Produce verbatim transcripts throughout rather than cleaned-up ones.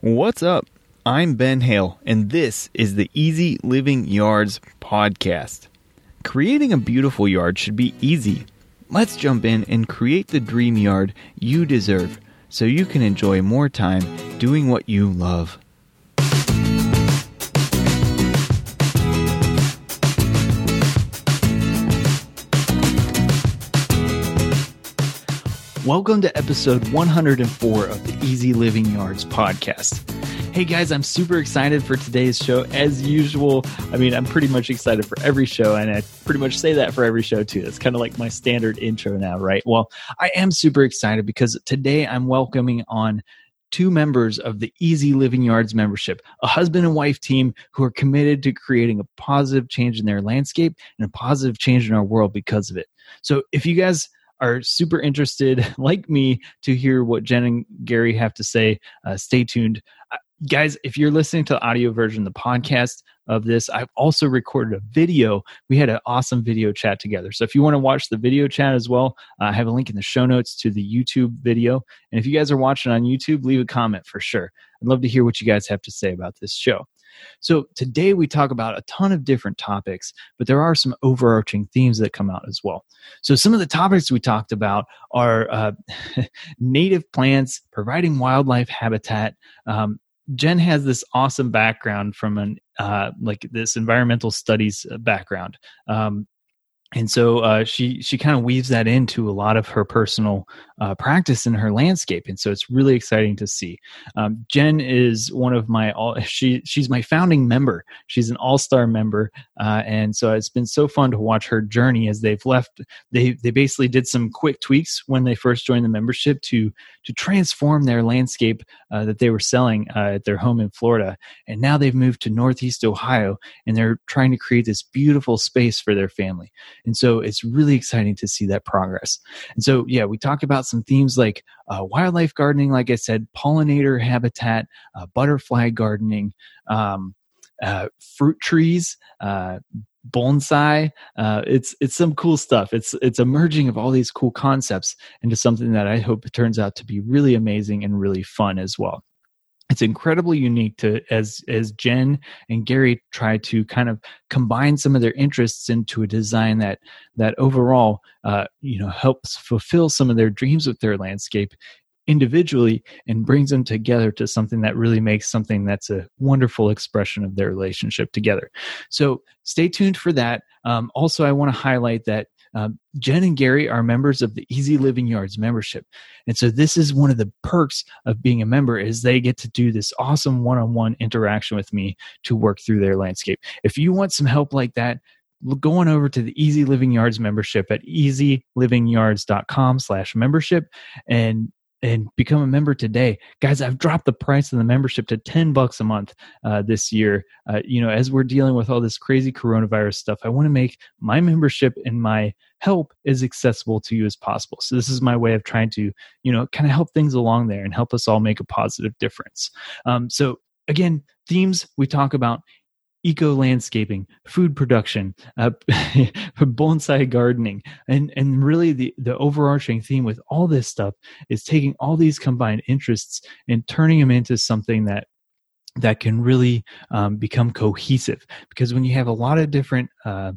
What's up? I'm Ben Hale, and this is the Easy Living Yards podcast. Creating a beautiful yard should be easy. Let's jump in and create the dream yard you deserve so you can enjoy more time doing what you love. Welcome to episode one hundred four of the Easy Living Yards podcast. Hey guys, I'm super excited for today's show as usual. I mean, I'm pretty much excited for every show, and I pretty much say that for every show too. That's kind of like my standard intro now, right? Well, I am super excited because today I'm welcoming on two members of the Easy Living Yards membership, a husband and wife team who are committed to creating a positive change in their landscape and a positive change in our world because of it. So if you guys are super interested, like me, to hear what Jen and Gary have to say, uh, stay tuned. Uh, guys, if you're listening to the audio version of the podcast of this, I've also recorded a video. We had an awesome video chat together. So if you want to watch the video chat as well, uh, I have a link in the show notes to the YouTube video. And if you guys are watching on YouTube, leave a comment for sure. I'd love to hear what you guys have to say about this show. So today we talk about a ton of different topics, but there are some overarching themes that come out as well. So some of the topics we talked about are uh, native plants, providing wildlife habitat. Um, Jen has this awesome background from an uh, like this environmental studies background. Um, and so uh, she she kind of weaves that into a lot of her personal uh, practice in her landscape. And so it's really exciting to see. Um, Jen is one of my, all, she she's my founding member. She's an all-star member. Uh, and so it's been so fun to watch her journey as they've left. They they basically did some quick tweaks when they first joined the membership to to transform their landscape uh, that they were selling uh, at their home in Florida. And now they've moved to Northeast Ohio, and they're trying to create this beautiful space for their family. And so it's really exciting to see that progress. And so, yeah, we talked about some themes like uh, wildlife gardening, like I said, pollinator habitat, uh, butterfly gardening, um, uh, fruit trees, uh, bonsai. Uh, it's it's some cool stuff. It's it's a merging of all these cool concepts into something that I hope it turns out to be really amazing and really fun as well. It's incredibly unique to as as Jen and Gary try to kind of combine some of their interests into a design that that overall uh, you know helps fulfill some of their dreams with their landscape individually and brings them together to something that really makes something that's a wonderful expression of their relationship together. So stay tuned for that. Um, also, I want to highlight that Um, Jen and Gary are members of the Easy Living Yards membership. And so this is one of the perks of being a member is they get to do this awesome one-on-one interaction with me to work through their landscape. If you want some help like that, go on over to the Easy Living Yards membership at easylivingyards.com slash membership and and become a member today. Guys, I've dropped the price of the membership to ten bucks a month uh, this year. Uh, you know, as we're dealing with all this crazy coronavirus stuff, I want to make my membership and my help as accessible to you as possible. So this is my way of trying to, you know, kind of help things along there and help us all make a positive difference. Um, so again, themes we talk about: eco-landscaping, food production, uh, bonsai gardening. And and really the, the overarching theme with all this stuff is taking all these combined interests and turning them into something that that can really um, become cohesive. Because when you have a lot of different uh,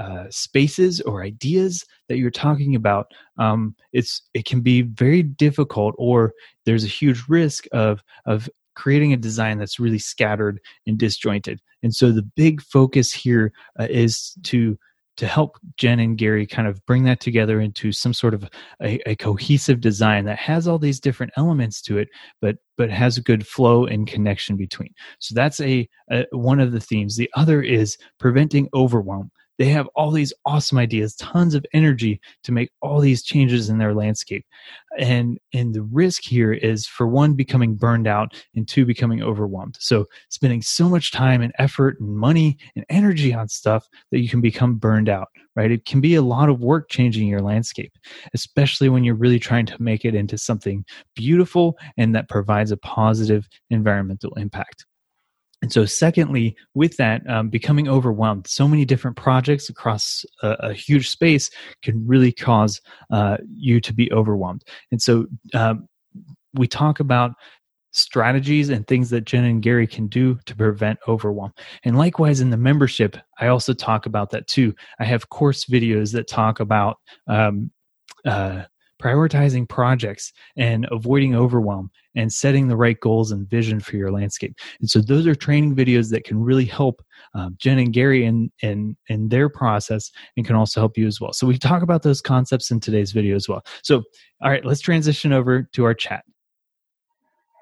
uh, spaces or ideas that you're talking about, um, it's it can be very difficult, or there's a huge risk of of creating a design that's really scattered and disjointed. And so the big focus here uh, is to to help Jen and Gary kind of bring that together into some sort of a, a cohesive design that has all these different elements to it, but but has a good flow and connection between. So that's a, a one of the themes. The other is preventing overwhelm. They have all these awesome ideas, tons of energy to make all these changes in their landscape. And and the risk here is, for one, becoming burned out, and two, becoming overwhelmed. So spending so much time and effort and money and energy on stuff that you can become burned out, right? It can be a lot of work changing your landscape, especially when you're really trying to make it into something beautiful and that provides a positive environmental impact. And so secondly, with that, um, becoming overwhelmed, so many different projects across a, a huge space can really cause uh, you to be overwhelmed. And so um, we talk about strategies and things that Jen and Gary can do to prevent overwhelm. And likewise, in the membership, I also talk about that too. I have course videos that talk about um, uh, prioritizing projects and avoiding overwhelm and setting the right goals and vision for your landscape. And so those are training videos that can really help um, Jen and Gary in, in, in their process and can also help you as well. So we talk about those concepts in today's video as well. So, all right, let's transition over to our chat.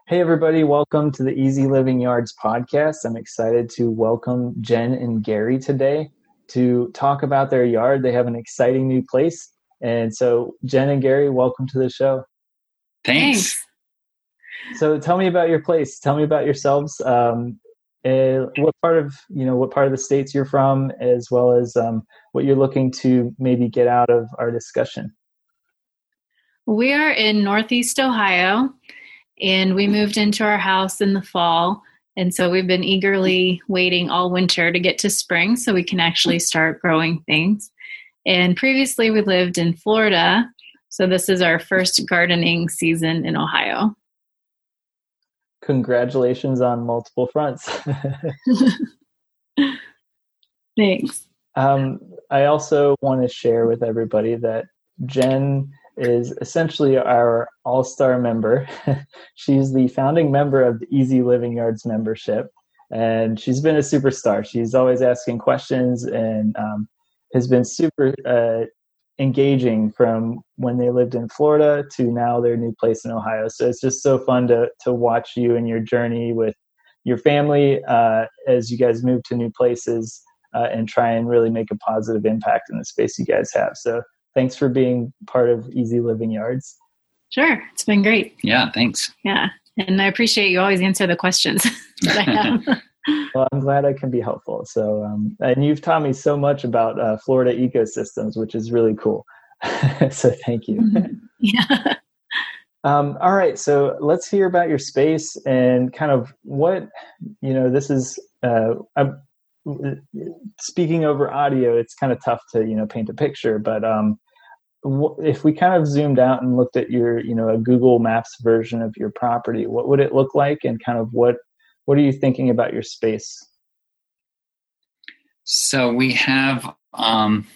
Hey, everybody. Welcome to the Easy Living Yards podcast. I'm excited to welcome Jen and Gary today to talk about their yard. They have an exciting new place. And so, Jen and Gary, welcome to the show. Thanks. So, tell me about your place. Tell me about yourselves. Um, uh, what part of you know what part of the states you're from, as well as um, what you're looking to maybe get out of our discussion. We are in Northeast Ohio, and we moved into our house in the fall, and so we've been eagerly waiting all winter to get to spring so we can actually start growing things. And previously we lived in Florida, so this is our first gardening season in Ohio. Congratulations on multiple fronts. Thanks. Um, I also want to share with everybody that Jen is essentially our all-star member. She's the founding member of the Easy Living Yards membership, and she's been a superstar. She's always asking questions and um, has been super uh, engaging from when they lived in Florida to now their new place in Ohio. So it's just so fun to to watch you and your journey with your family uh, as you guys move to new places uh, and try and really make a positive impact in the space you guys have. So thanks for being part of Easy Living Yards. Sure. It's been great. Yeah, thanks. Yeah. And I appreciate you always answer the questions that I have. Well, I'm glad I can be helpful. So, um, and you've taught me so much about uh, Florida ecosystems, which is really cool. So thank you. Mm-hmm. Yeah. Um, all right. So let's hear about your space and kind of what, you know, this is, uh, I'm speaking over audio. It's kind of tough to, you know, paint a picture, but um, wh- if we kind of zoomed out and looked at your, you know, a Google Maps version of your property, what would it look like and kind of what, What are you thinking about your space? So we have um,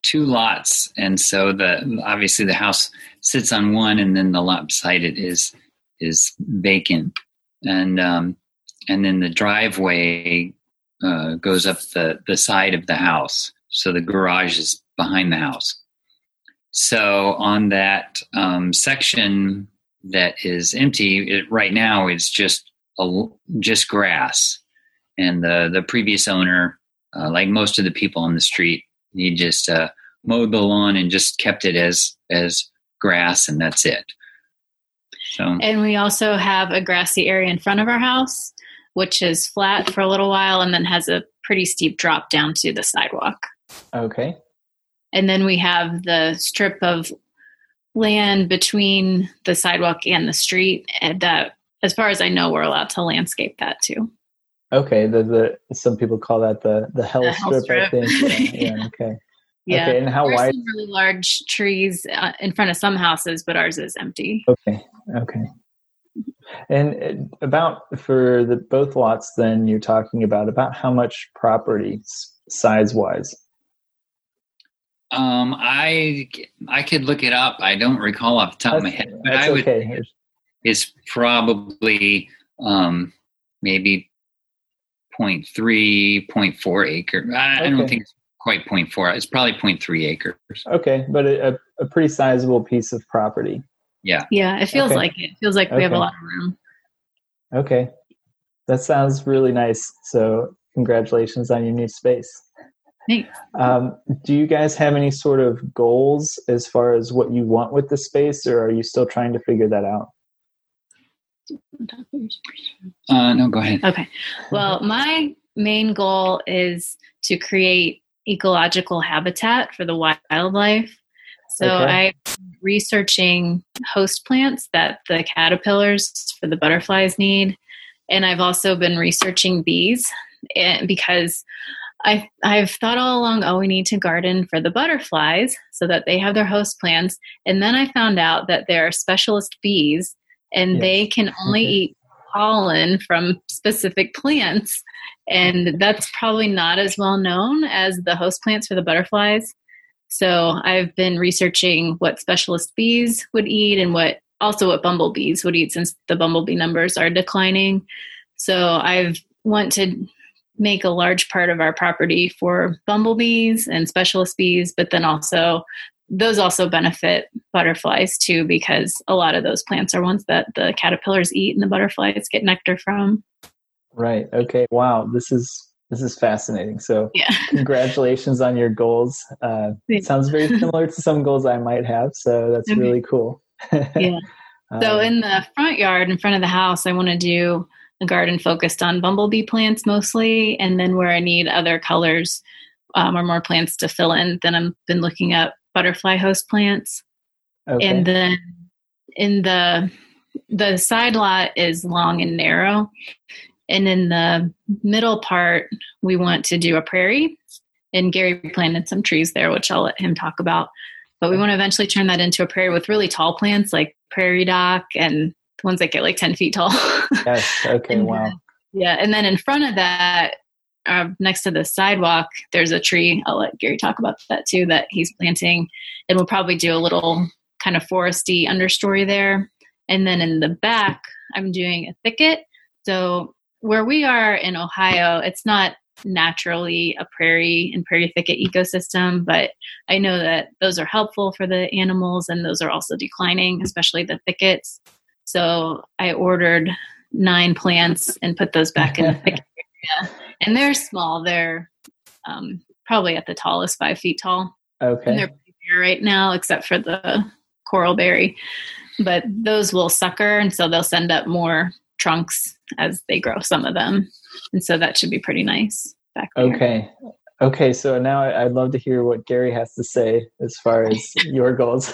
two lots. And so the obviously the house sits on one and then the lot beside it is is vacant. And um, and then the driveway uh, goes up the, the side of the house. So the garage is behind the house. So on that um, section that is empty, it, right now it's just A, just grass, and the the previous owner, uh, like most of the people on the street, he just uh, mowed the lawn and just kept it as as grass, and that's it. So, and we also have a grassy area in front of our house, which is flat for a little while, and then has a pretty steep drop down to the sidewalk. Okay, and then we have the strip of land between the sidewalk and the street that, as far as I know, we're allowed to landscape that too. Okay. The, the some people call that the the hell, the hell strip, strip. I think. Yeah, yeah. Okay. Yeah. Okay. And how There's wide? Some really large trees uh, in front of some houses, but ours is empty. Okay. Okay. And about for the both lots, then you're talking about about how much property size wise? Um, I I could look it up. I don't recall off the top that's, of my head, but I would. Okay. Here's- It's probably um, maybe zero point three, zero point four acres. I, okay. I don't think it's quite zero point four. It's probably zero point three acres. Okay, but a, a pretty sizable piece of property. Yeah. Yeah, it feels okay. like it. It feels like okay. we have a lot of room. Okay. That sounds really nice. So congratulations on your new space. Thanks. Um, do you guys have any sort of goals as far as what you want with the space, or are you still trying to figure that out? Uh, no, go ahead. Okay. Well, my main goal is to create ecological habitat for the wildlife. So okay. I'm researching host plants that the caterpillars for the butterflies need. And I've also been researching bees because I've, I've thought all along, oh, we need to garden for the butterflies so that they have their host plants. And then I found out that there are specialist bees. And yes. they can only okay. eat pollen from specific plants. And that's probably not as well known as the host plants for the butterflies. So I've been researching what specialist bees would eat and what also what bumblebees would eat, since the bumblebee numbers are declining. So I've want to make a large part of our property for bumblebees and specialist bees, but then also those also benefit butterflies too, because a lot of those plants are ones that the caterpillars eat and the butterflies get nectar from. Right. Okay. Wow. This is, this is fascinating. So yeah. Congratulations on your goals. Uh, it sounds very similar to some goals I might have. So that's okay. Really cool. Yeah. um, so in the front yard, in front of the house, I want to do a garden focused on bumblebee plants mostly. And then where I need other colors um, or more plants to fill in, then I've been looking up butterfly host plants. Okay. And then in the, the side lot is long and narrow. And in the middle part, we want to do a prairie, and Gary planted some trees there, which I'll let him talk about, but we want to eventually turn that into a prairie with really tall plants like prairie dock and the ones that get like ten feet tall. Yes. Okay. And, wow. Yeah. And then in front of that, uh, next to the sidewalk, there's a tree. I'll let Gary talk about that too, that he's planting, and we'll probably do a little kind of foresty understory there. And then in the back, I'm doing a thicket. So where we are in Ohio, it's not naturally a prairie and prairie thicket ecosystem, but I know that those are helpful for the animals, and those are also declining, especially the thickets. So I ordered nine plants and put those back in the thicket area. And they're small. They're um, probably at the tallest, five feet tall. Okay. And they're bigger right now, except for the coral berry. But those will sucker, and so they'll send up more trunks as they grow, some of them. And so that should be pretty nice back there. Okay. Okay. So now I'd love to hear what Gary has to say as far as your goals.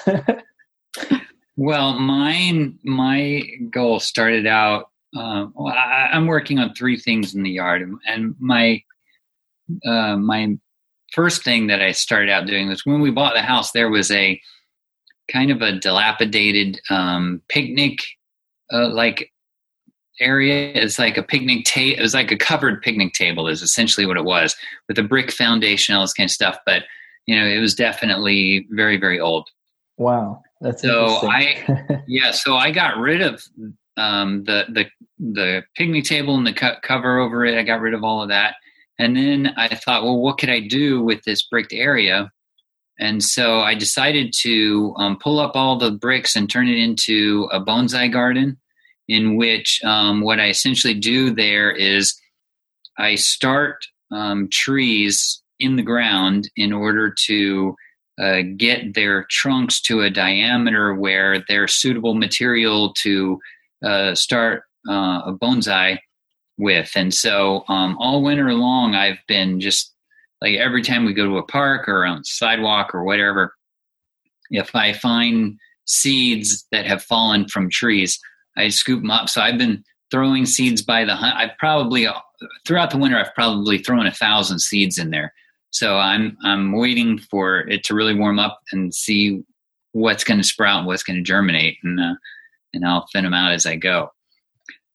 Well, mine, my goal started out, uh, well, I, I'm working on three things in the yard. And, and my, uh, my first thing that I started out doing was when we bought the house, there was a kind of a dilapidated, um, picnic, uh, like, area. It's like a picnic table. It was like a covered picnic table is essentially what it was, with a brick foundation, all this kind of stuff. But, you know, it was definitely very, very old. Wow. That's so I, yeah. So I got rid of, um, the, the, the picnic table and the co- cover over it. I got rid of all of that. And then I thought, well, what could I do with this bricked area? And so I decided to, um, pull up all the bricks and turn it into a bonsai garden, in which um, what I essentially do there is I start um, trees in the ground in order to uh, get their trunks to a diameter where they're suitable material to uh, start uh, a bonsai with. And so um, all winter long, I've been just like every time we go to a park or on a sidewalk or whatever, if I find seeds that have fallen from trees, I scoop them up. So I've been throwing seeds by the hunt. I've probably throughout the winter, I've probably thrown a thousand seeds in there. So I'm, I'm waiting for it to really warm up and see what's going to sprout and what's going to germinate, and, uh, and I'll thin them out as I go.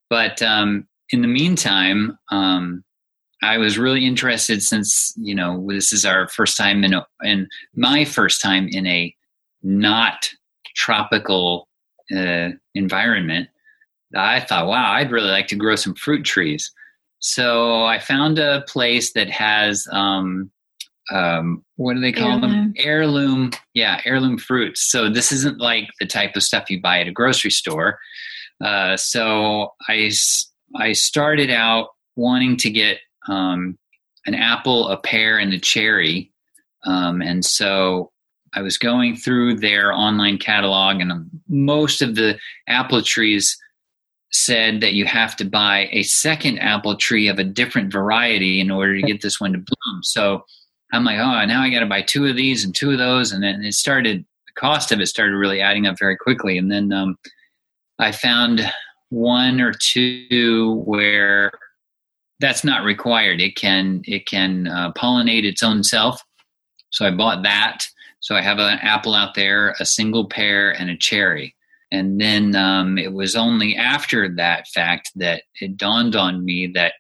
But, um, in the meantime, um, I was really interested since, you know, this is our first time in a, and my first time in a not tropical, Uh, environment. I thought, wow, I'd really like to grow some fruit trees. So I found a place that has, um, um, what do they call them? Heirloom. Yeah. Heirloom fruits. So this isn't like the type of stuff you buy at a grocery store. Uh, so I, I started out wanting to get, um, an apple, a pear, and a cherry. Um, and so I was going through their online catalog, and most of the apple trees said that you have to buy a second apple tree of a different variety in order to get this one to bloom. So I'm like, oh, now I got to buy two of these and two of those. And then it started, the cost of it started really adding up very quickly. And then um, I found one or two where that's not required. It can, it can uh, pollinate its own self. So I bought that. So I have an apple out there, a single pear, and a cherry. And then um, it was only after that fact that it dawned on me that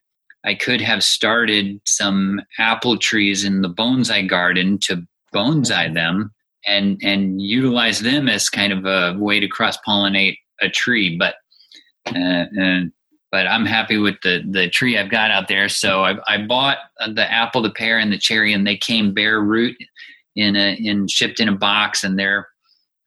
I could have started some apple trees in the bonsai garden to bonsai them and and utilize them as kind of a way to cross-pollinate a tree. But uh, uh, but I'm happy with the, the tree I've got out there. So I, I bought the apple, the pear, and the cherry, and they came bare root in a in shipped in a box, and they're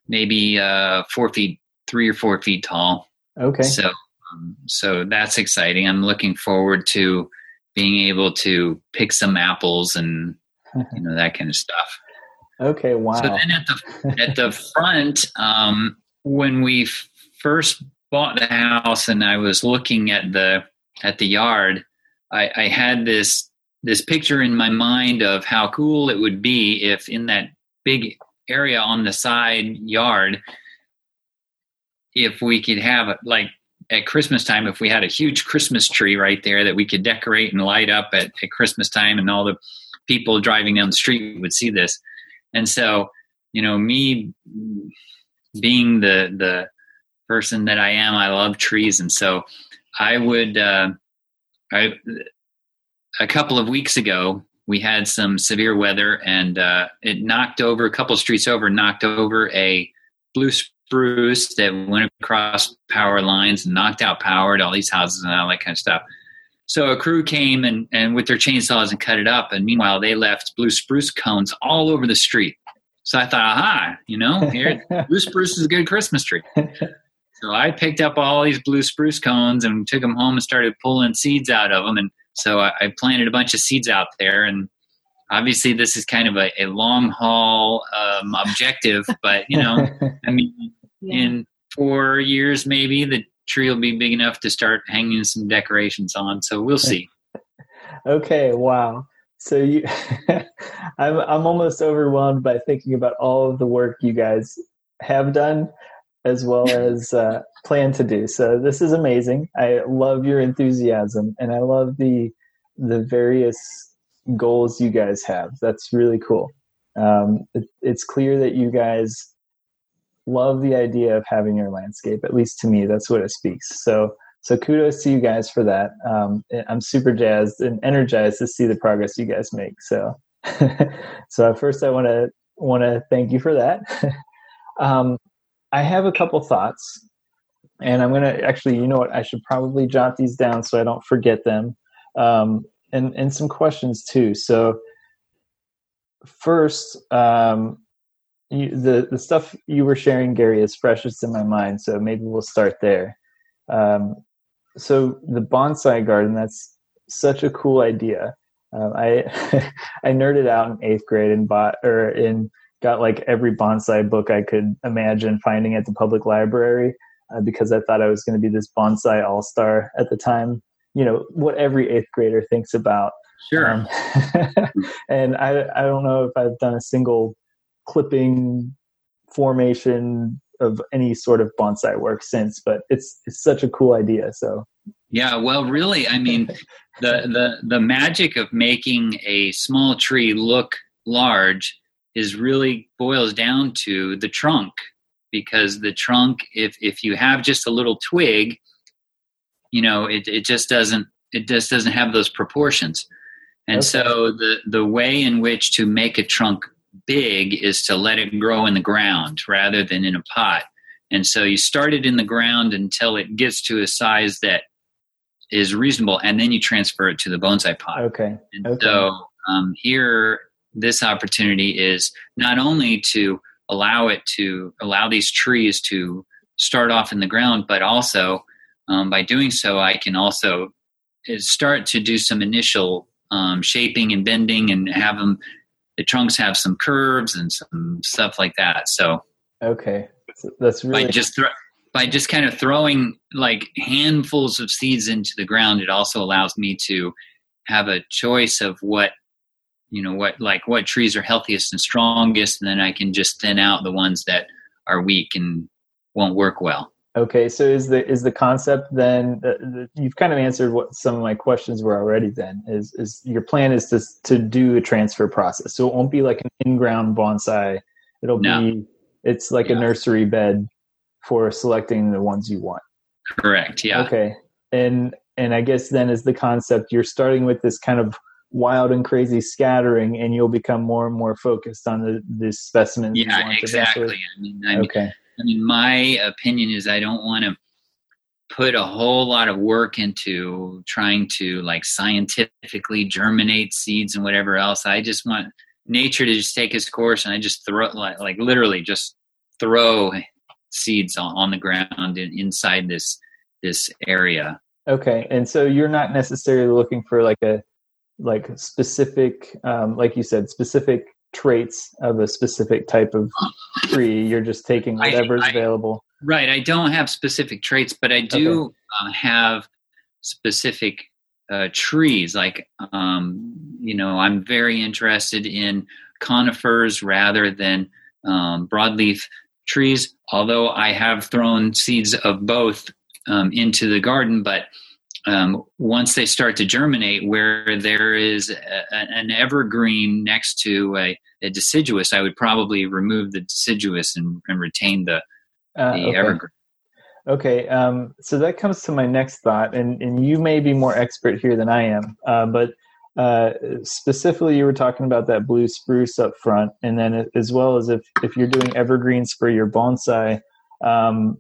maybe uh, four feet. three or four feet tall. Okay. So, um, so that's exciting. I'm looking forward to being able to pick some apples and, you know, that kind of stuff. Okay. Wow. So then at the, at the front, um, when we f- first bought the house and I was looking at the, at the yard, I, I had this, this picture in my mind of how cool it would be if in that big area on the side yard, if we could have, like at Christmas time, if we had a huge Christmas tree right there that we could decorate and light up at, at Christmas time, and all the people driving down the street would see this. And so, you know, me being the the person that I am, I love trees. And so I would, uh, I, a couple of weeks ago, we had some severe weather, and uh, it knocked over, a couple streets over, knocked over a blue spring. Bruce that went across power lines and knocked out power to all these houses and all that kind of stuff. So a crew came and, and with their chainsaws and cut it up. And meanwhile, they left blue spruce cones all over the street. So I thought, aha, you know, here, blue spruce is a good Christmas tree. So I picked up all these blue spruce cones and took them home and started pulling seeds out of them. And so I, I planted a bunch of seeds out there. And obviously this is kind of a, a long haul um, objective, but, you know, I mean, yeah. In four years, maybe the tree will be big enough to start hanging some decorations on. So we'll see. Okay. Wow. So you, I'm I'm almost overwhelmed by thinking about all of the work you guys have done, as well as uh, plan to do. So this is amazing. I love your enthusiasm, and I love the the various goals you guys have. That's really cool. Um, it, it's clear that you guys love the idea of having your landscape. At least to me, that's what it speaks. So, so kudos to you guys for that. Um, I'm super jazzed and energized to see the progress you guys make. So, so first I want to want to thank you for that. um, I have a couple thoughts, and I'm going to actually, you know what, I should probably jot these down so I don't forget them. Um, and, and some questions too. So first, um, You, the, the stuff you were sharing, Gary, is freshest in my mind, so maybe we'll start there. Um, so the bonsai garden, that's such a cool idea. Uh, I I nerded out in eighth grade and bought or in got like every bonsai book I could imagine finding at the public library uh, because I thought I was going to be this bonsai all-star at the time. You know, what every eighth grader thinks about. Sure. Um, and I I don't know if I've done a single clipping formation of any sort of bonsai work since, but it's it's such a cool idea. So yeah, well, really, I mean, the the the magic of making a small tree look large is really boils down to the trunk, because the trunk, if if you have just a little twig, you know, it it just doesn't it just doesn't have those proportions. And okay. So the the way in which to make a trunk big is to let it grow in the ground rather than in a pot. And so you start it in the ground until it gets to a size that is reasonable, and then you transfer it to the bonsai pot. Okay. And okay. so um, here, this opportunity is not only to allow it to allow these trees to start off in the ground, but also um, by doing so, I can also start to do some initial um, shaping and bending and have them. The trunks have some curves and some stuff like that. So, okay. So that's really by just, th- by just kind of throwing like handfuls of seeds into the ground. It also allows me to have a choice of what, you know, what, like what trees are healthiest and strongest. And then I can just thin out the ones that are weak and won't work well. Okay. So is the, is the concept then, uh, the, you've kind of answered what some of my questions were already then, is, is your plan is to to do a transfer process. So it won't be like an in-ground bonsai. It'll no. be, it's like yeah. a nursery bed for selecting the ones you want. Correct. Yeah. Okay. And, and I guess then is the concept, you're starting with this kind of wild and crazy scattering, and you'll become more and more focused on the, the specimens. Yeah, you want exactly. I mean, I mean, okay. I mean, my opinion is I don't want to put a whole lot of work into trying to like scientifically germinate seeds and whatever else. I just want nature to just take its course, and I just throw like, like literally just throw seeds on, on the ground in, inside this, this area. Okay. And so you're not necessarily looking for like a, like specific, um, like you said, specific traits of a specific type of tree. You're just taking whatever's I, I, available. Right. I don't have specific traits, but I do okay. uh, have specific uh, trees. Like, um, you know, I'm very interested in conifers rather than um, broadleaf trees, although I have thrown seeds of both um, into the garden, but Um, once they start to germinate, where there is a, an evergreen next to a, a deciduous, I would probably remove the deciduous and, and retain the, uh, the okay. evergreen. Okay, um, so that comes to my next thought, and, and you may be more expert here than I am, uh, but uh, specifically you were talking about that blue spruce up front, and then as well as if, if you're doing evergreens for your bonsai, um,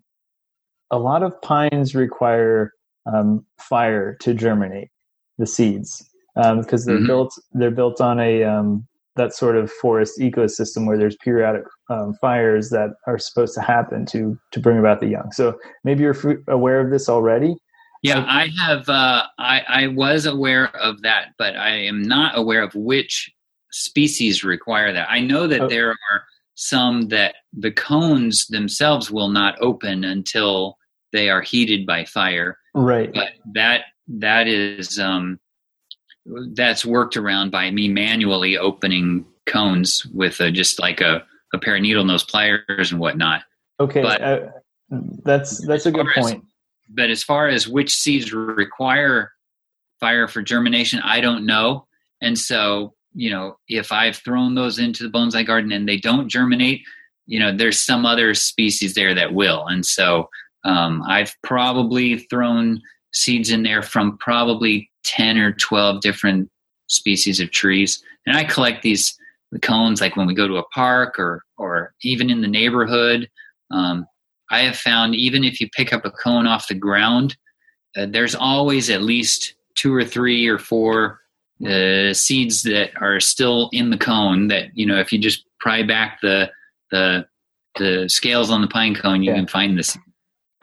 a lot of pines require Um, fire to germinate the seeds because um, they're mm-hmm. built. They're built on a um, that sort of forest ecosystem where there's periodic um, fires that are supposed to happen to to bring about the young. So maybe you're aware of this already. Yeah, like, I have. Uh, I I was aware of that, but I am not aware of which species require that. I know that oh. there are some that the cones themselves will not open until they are heated by fire. Right. But that, that is, um, that's worked around by me manually opening cones with a, just like a, a pair of needle nose pliers and whatnot. Okay. But uh, that's, that's a good point. As, but as far as which seeds require fire for germination, I don't know. And so, you know, if I've thrown those into the bonsai garden and they don't germinate, you know, there's some other species there that will. And so, Um, I've probably thrown seeds in there from probably ten or twelve different species of trees. And I collect these the cones, like when we go to a park or, or even in the neighborhood. Um, I have found even if you pick up a cone off the ground, uh, there's always at least two or three or four uh, seeds that are still in the cone that, you know, if you just pry back the, the, the scales on the pine cone, you yeah. can find this.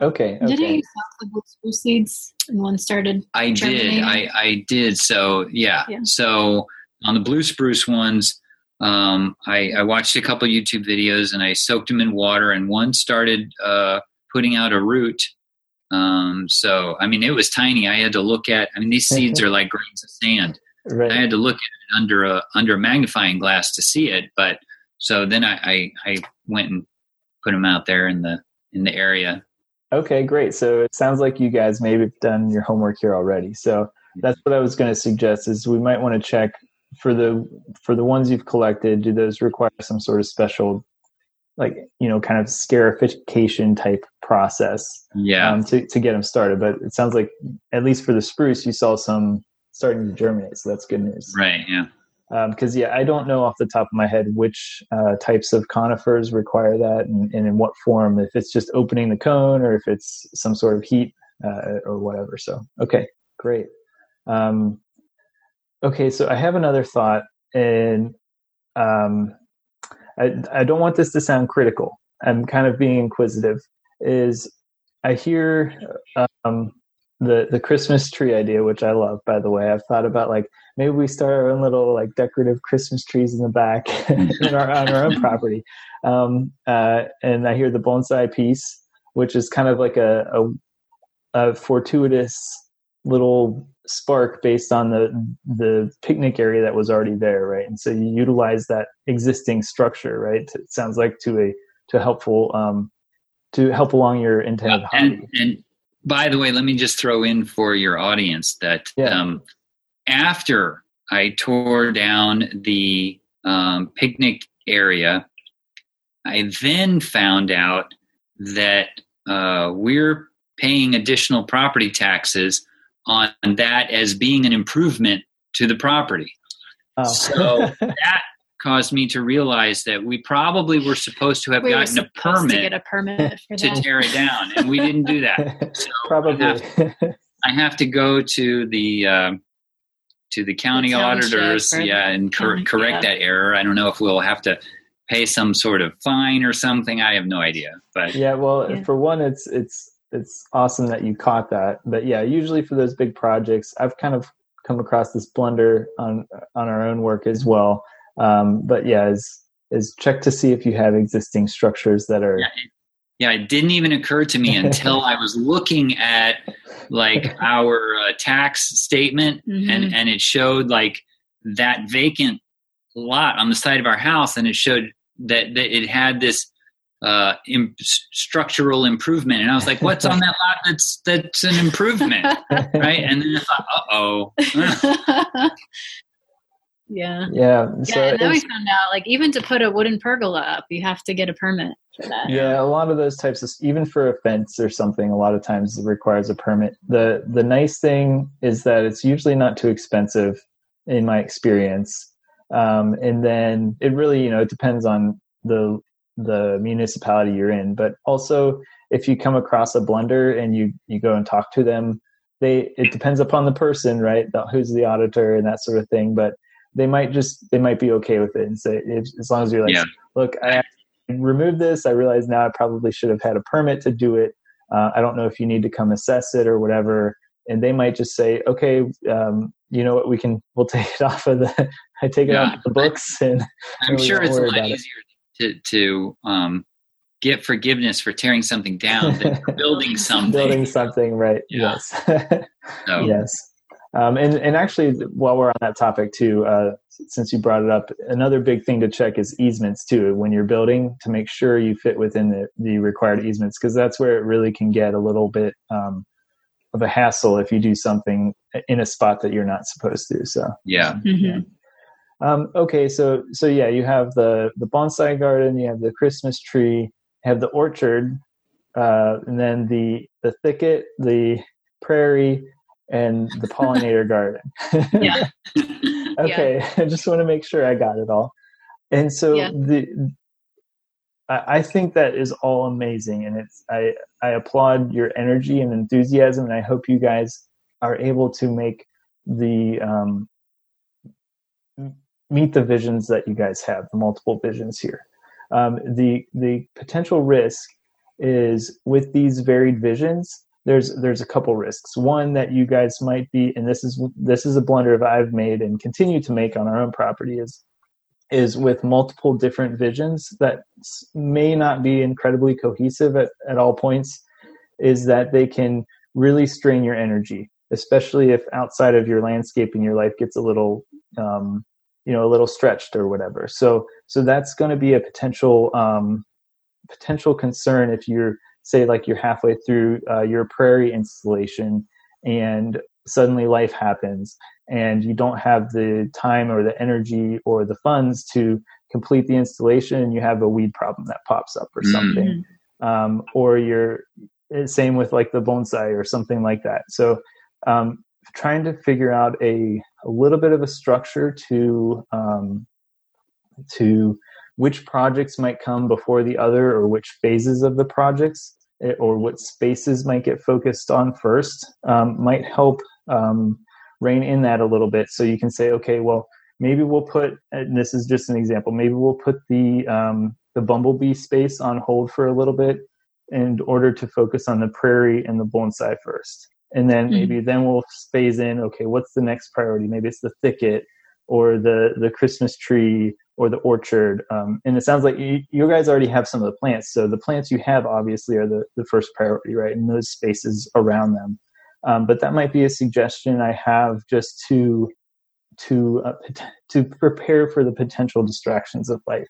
Okay, okay. Didn't you sell the blue spruce seeds and one started? I did. I, I did. So yeah. yeah. So on the blue spruce ones, um, I, I watched a couple of YouTube videos and I soaked them in water, and one started uh, putting out a root. Um, so I mean, it was tiny. I had to look at. I mean, these seeds are like grains of sand. Right. I had to look at it under a under a magnifying glass to see it. But so then I I, I went and put them out there in the in the area. Okay, great. So it sounds like you guys maybe have done your homework here already. So that's what I was going to suggest is we might want to check for the for the ones you've collected, do those require some sort of special, like, you know, kind of scarification type process yeah. um, to, to get them started. But it sounds like at least for the spruce, you saw some starting to germinate. So that's good news. Right, yeah. Because, um, yeah, I don't know off the top of my head which uh, types of conifers require that and, and in what form, if it's just opening the cone or if it's some sort of heat uh, or whatever. So, okay, great. Um, okay, so I have another thought, and um, I, I don't want this to sound critical. I'm kind of being inquisitive. Is I hear um, the, the Christmas tree idea, which I love, by the way. I've thought about, like, maybe we start our own little like decorative Christmas trees in the back in our, on our own property. Um, uh, and I hear the bonsai piece, which is kind of like a, a, a fortuitous little spark based on the, the picnic area that was already there. Right. And so you utilize that existing structure, right. It sounds like to a, to helpful, um, to help along your intended uh, hobby. And, and by the way, let me just throw in for your audience that, yeah. um, after I tore down the um, picnic area, I then found out that uh, we're paying additional property taxes on that as being an improvement to the property. Oh. So that caused me to realize that we probably were supposed to have we gotten a permit, to get a permit for to tear it down, and we didn't do that. So probably. I have, I have to go to the uh, to the county, the county auditors, yeah, and cor- correct yeah. that error. I don't know if we'll have to pay some sort of fine or something. I have no idea. But yeah, well, yeah. for one, it's it's it's awesome that you caught that. But yeah, usually for those big projects, I've kind of come across this blunder on on our own work as well. Um, but yeah, is, is check to see if you have existing structures that are. Yeah, it, yeah, it didn't even occur to me until I was looking at like our uh, tax statement mm-hmm. and, and it showed like that vacant lot on the side of our house. And it showed that, that it had this uh, im- structural improvement. And I was like, what's on that lot? That's, that's an improvement. Right. And then I thought, uh-oh. Yeah. Yeah. So yeah. And then we found out, like, even to put a wooden pergola up, you have to get a permit for that. Yeah. A lot of those types of, even for a fence or something, a lot of times it requires a permit. The, the nice thing is that it's usually not too expensive in my experience. Um, and then it really, you know, it depends on the, the municipality you're in, but also if you come across a blunder and you, you go and talk to them, they, it depends upon the person, right? Who's the auditor and that sort of thing. But they might just, they might be okay with it and say, if, as long as you're like, yeah. look, I removed this. I realize now I probably should have had a permit to do it. Uh, I don't know if you need to come assess it or whatever. And they might just say, okay, um, you know what, we can, we'll take it off of the, I take it yeah, off of the books. I, and I'm and sure it's a lot easier it. to, to um, get forgiveness for tearing something down than for building something. Building something, right. Yeah. Yes. So. Yes. Um, and, and actually, while we're on that topic too, uh, since you brought it up, another big thing to check is easements too, when you're building, to make sure you fit within the, the required easements, because that's where it really can get a little bit um, of a hassle if you do something in a spot that you're not supposed to. So yeah. Mm-hmm. Um, okay, so so yeah, you have the, the bonsai garden, you have the Christmas tree, you have the orchard, uh, and then the the thicket, the prairie. And the pollinator garden. Yeah. Okay. Yeah. I just want to make sure I got it all. And so yeah. the, I think that is all amazing. And it's, I, I applaud your energy and enthusiasm, and I hope you guys are able to make the, um, meet the visions that you guys have, the multiple visions here. Um, the, the potential risk is with these varied visions, There's there's a couple risks. One that you guys might be, and this is this is a blunder that I've made and continue to make on our own property, is is with multiple different visions that may not be incredibly cohesive at, at all points, is that they can really strain your energy, especially if outside of your landscaping your life gets a little um, you know a little stretched or whatever. So so that's going to be a potential um, potential concern if you're. Say like you're halfway through uh, your prairie installation and suddenly life happens and you don't have the time or the energy or the funds to complete the installation, and you have a weed problem that pops up or something. Mm. Um, or you're same with like the bonsai or something like that. So um, trying to figure out a, a little bit of a structure to um, to which projects might come before the other, or which phases of the projects, or what spaces might get focused on first, um, might help um, rein in that a little bit. So you can say, okay, well, maybe we'll put, and this is just an example, maybe we'll put the um, the bumblebee space on hold for a little bit in order to focus on the prairie and the bonsai first. And then mm-hmm. maybe then we'll phase in, okay, what's the next priority? Maybe it's the thicket or the the Christmas tree, or the orchard. Um, and it sounds like you, you guys already have some of the plants. So the plants you have obviously are the, the first priority, right? And those spaces around them. Um, but that might be a suggestion I have just to, to, uh, to prepare for the potential distractions of life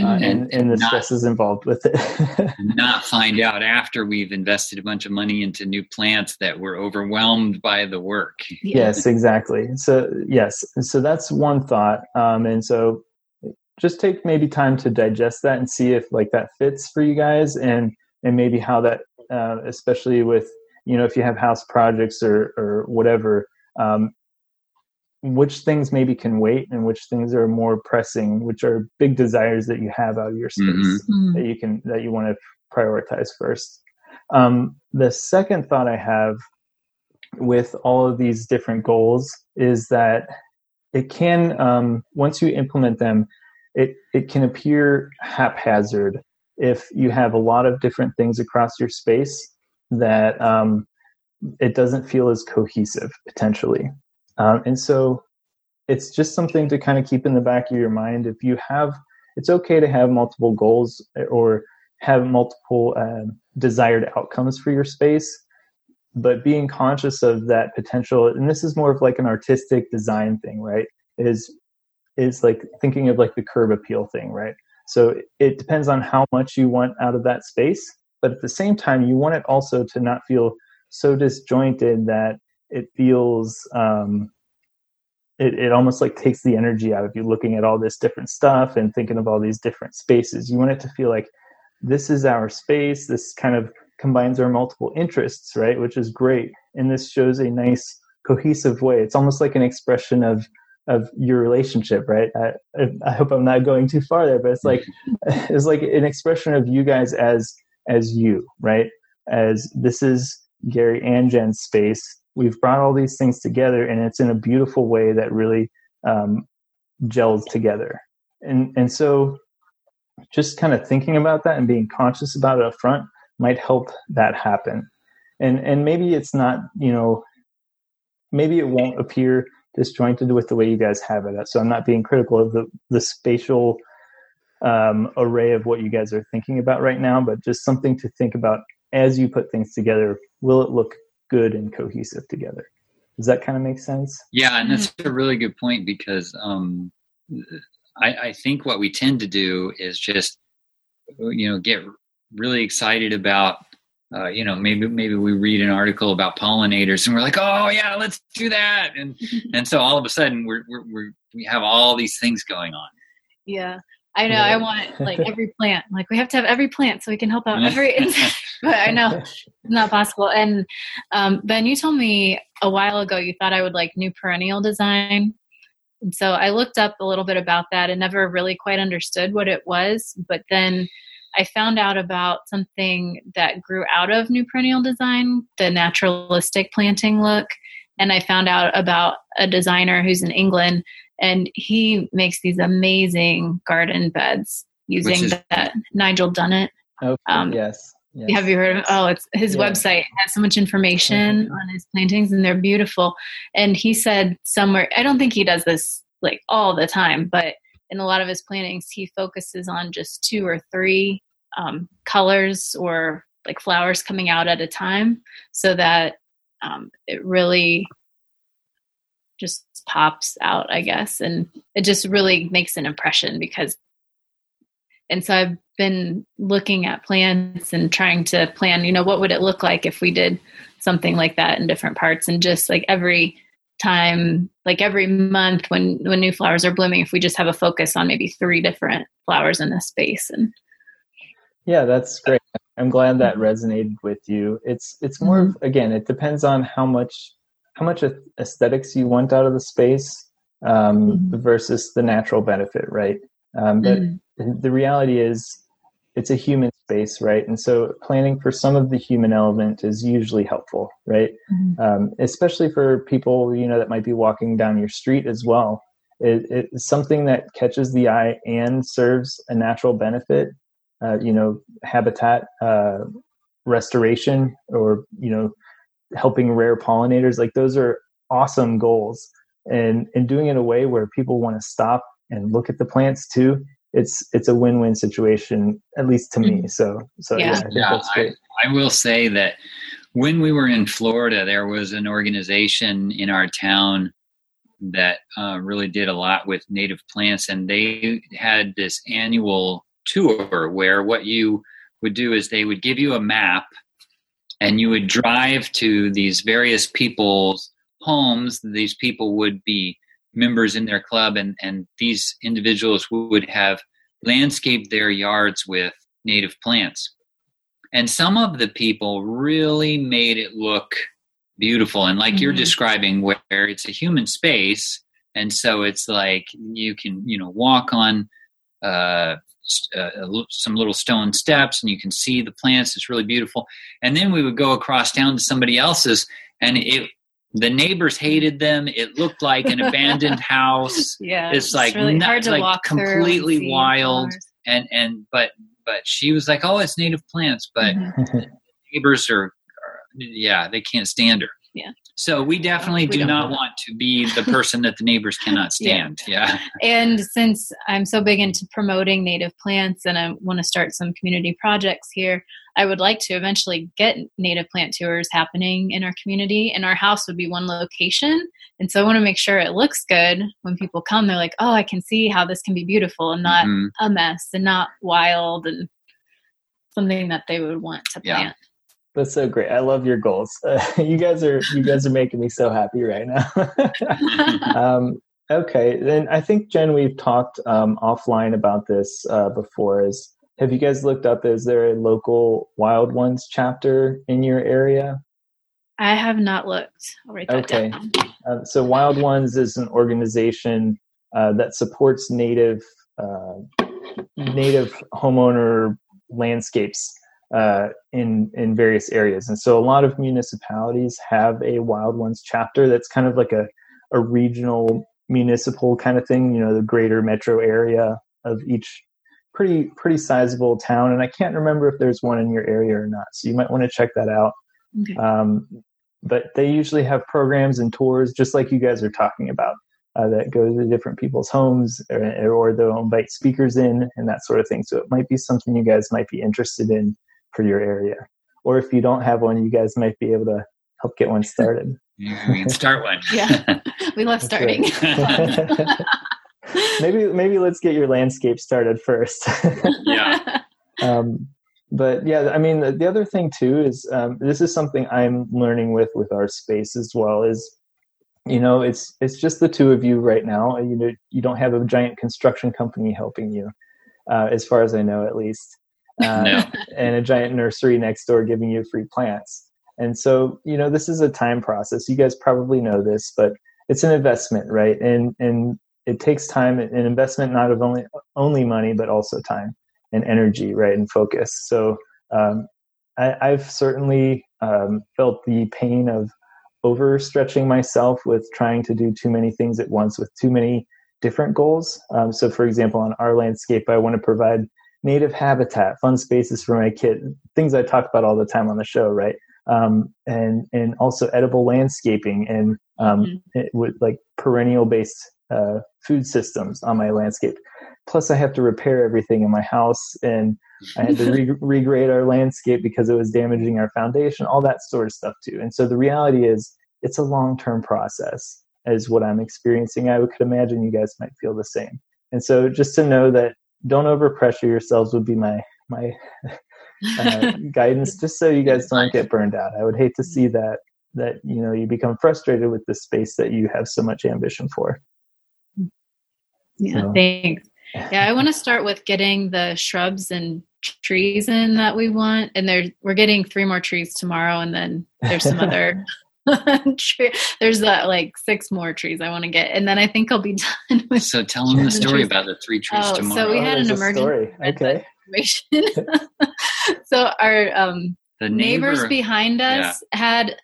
uh, and, and, and the not, stresses involved with it. Not find out after we've invested a bunch of money into new plants that we're overwhelmed by the work. Yes, exactly. So yes. So that's one thought. Um, and so, just take maybe time to digest that and see if like that fits for you guys, and, and maybe how that uh, especially with, you know, if you have house projects or, or whatever, um, which things maybe can wait and which things are more pressing, which are big desires that you have out of your space mm-hmm. that you can, that you want to prioritize first. Um, the second thought I have with all of these different goals is that it can, um, once you implement them, it, it can appear haphazard if you have a lot of different things across your space that um, it doesn't feel as cohesive potentially. Um, and so it's just something to kind of keep in the back of your mind. If you have, it's okay to have multiple goals or have multiple uh, desired outcomes for your space, but being conscious of that potential, and this is more of like an artistic design thing, right? Is is like thinking of like the curb appeal thing, right? So it depends on how much you want out of that space, but at the same time, you want it also to not feel so disjointed that it feels, um, it, it almost like takes the energy out of you looking at all this different stuff and thinking of all these different spaces. You want it to feel like this is our space. This kind of combines our multiple interests, right? Which is great. And this shows a nice cohesive way. It's almost like an expression of, of your relationship, right? I, I hope I'm not going too far there, but it's like, it's like an expression of you guys as, as you, right? As this is Gary and Jen's space. We've brought all these things together, and it's in a beautiful way that really um, gels together. And and so just kind of thinking about that and being conscious about it up front might help that happen. And and maybe it's not, you know, maybe it won't appear disjointed with the way you guys have it. So I'm not being critical of the, the spatial um, array of what you guys are thinking about right now, but just something to think about as you put things together. Will it look good and cohesive together? Does that kind of make sense? Yeah, and that's a really good point, because um, I, I think what we tend to do is just, you know, get really excited about, uh, you know, maybe maybe we read an article about pollinators and we're like, oh yeah, let's do that, and and so all of a sudden we're we're, we're we have all these things going on. Yeah. I know. I want like every plant. Like we have to have every plant so we can help out every insect. But I know it's not possible. And um, Ben, you told me a while ago you thought I would like new perennial design. And so I looked up a little bit about that and never really quite understood what it was. But then I found out about something that grew out of new perennial design, the naturalistic planting look. And I found out about a designer who's in England, and he makes these amazing garden beds using is, that Nigel Dunnett. Okay, um, yes, yes. Have you heard of him? Oh, it's his yeah. website has so much information mm-hmm. on his plantings, and they're beautiful. And he said somewhere, I don't think he does this like all the time, but in a lot of his plantings, he focuses on just two or three um, colors or like flowers coming out at a time, so that um, it really just pops out, I guess. And it just really makes an impression because, and so I've been looking at plants and trying to plan, you know, what would it look like if we did something like that in different parts? And just like every time, like every month when, when new flowers are blooming, if we just have a focus on maybe three different flowers in a space. And yeah, that's great. I'm glad that resonated with you. It's, it's more of, again, it depends on how much how much aesthetics you want out of the space um, mm-hmm. versus the natural benefit, right? Um, but mm-hmm. the reality is it's a human space, right? And so planning for some of the human element is usually helpful, right? Mm-hmm. Um, especially for people, you know, that might be walking down your street as well. It, it's something that catches the eye and serves a natural benefit, uh, you know, habitat uh, restoration or, you know, helping rare pollinators. Like those are awesome goals, and and doing it in a way where people want to stop and look at the plants too. It's, it's a win-win situation, at least to me. So, so yeah, yeah, I, think yeah that's great. I, I will say that when we were in Florida, there was an organization in our town that uh, really did a lot with native plants. And they had this annual tour where what you would do is they would give you a map, and you would drive to these various people's homes. These people would be members in their club, and, and these individuals would have landscaped their yards with native plants. And some of the people really made it look beautiful. And like mm-hmm. you're describing, where it's a human space. And so it's like you can, you know, walk on uh, uh, some little stone steps and you can see the plants. It's really beautiful. And then we would go across town to somebody else's, and it, the neighbors hated them. It looked like an abandoned house. Yeah, it's like it's really not, hard to like walk completely through and wild. And, and but but she was like, oh, it's native plants, but mm-hmm. the neighbors are, are, yeah, they can't stand her. Yeah. So we definitely we do not want to be the person that the neighbors cannot stand. Yeah. yeah. And since I'm so big into promoting native plants and I want to start some community projects here, I would like to eventually get native plant tours happening in our community, and our house would be one location. And so I want to make sure it looks good when people come. They're like, oh, I can see how this can be beautiful and not mm-hmm. a mess and not wild, and something that they would want to yeah. plant. That's so great. I love your goals. Uh, you guys are, you guys are making me so happy right now. um, okay. Then I think, Jen, we've talked um, offline about this uh, before. Is, have you guys looked up, is there a local Wild Ones chapter in your area? I have not looked. I'll write that okay. down. Uh, so Wild Ones is an organization uh, that supports native, uh, native homeowner landscapes uh, in, in various areas. And so a lot of municipalities have a Wild Ones chapter. That's kind of like a, a regional municipal kind of thing, you know, the greater metro area of each pretty, pretty sizable town. And I can't remember if there's one in your area or not. So you might want to check that out. Okay. Um, but they usually have programs and tours, just like you guys are talking about, uh, that go to different people's homes, or, or they'll invite speakers in and that sort of thing. So it might be something you guys might be interested in for your area. Or if you don't have one, you guys might be able to help get one started. Yeah, we can start one. yeah, we love starting. maybe maybe let's get your landscape started first. yeah. Um, but yeah, I mean, the, the other thing too is um, this is something I'm learning with with our space as well. Is, you know, it's it's just the two of you right now. You know, you don't have a giant construction company helping you, uh, as far as I know, at least. Uh, no. And a giant nursery next door giving you free plants. And so, you know, this is a time process. You guys probably know this, but it's an investment, right? And and it takes time, an investment not of only only money, but also time and energy, right, and focus. So um, I, I've certainly um, felt the pain of overstretching myself with trying to do too many things at once with too many different goals. Um, so, for example, on our landscape, I want to provide native habitat, fun spaces for my kid, things I talk about all the time on the show, right? Um, and and also edible landscaping and um, mm-hmm. it would, like perennial-based uh, food systems on my landscape. Plus, I have to repair everything in my house, and I had to re- regrade our landscape because it was damaging our foundation, all that sort of stuff too. And so the reality is it's a long-term process is what I'm experiencing. I could imagine you guys might feel the same. And so just to know that don't overpressure yourselves would be my my uh, guidance, just so you guys don't get burned out. I would hate to see that that you know you become frustrated with the space that you have so much ambition for. Yeah, so. Thanks. Yeah, I want to start with getting the shrubs and trees in that we want, and there we're getting three more trees tomorrow, and then there's some other. Tree. There's that like six more trees I want to get, and then I think I'll be done with. So tell them the story trees. About the three trees oh, tomorrow. So we oh, had an emergency. Okay. so our um, the neighbor, neighbors behind us yeah. had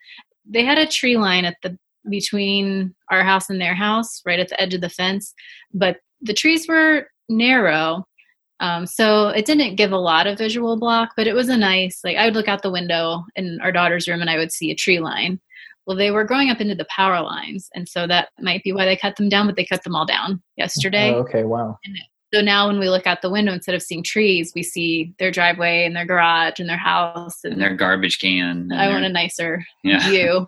they had a tree line at the between our house and their house, right at the edge of the fence, but the trees were narrow. Um, so it didn't give a lot of visual block, but it was a nice, like I would look out the window in our daughter's room and I would see a tree line. Well, they were growing up into the power lines. And so that might be why they cut them down, but they cut them all down yesterday. Oh, okay. Wow. And so now when we look out the window, instead of seeing trees, we see their driveway and their garage and their house and, and their garbage can. And I their, want a nicer yeah. view.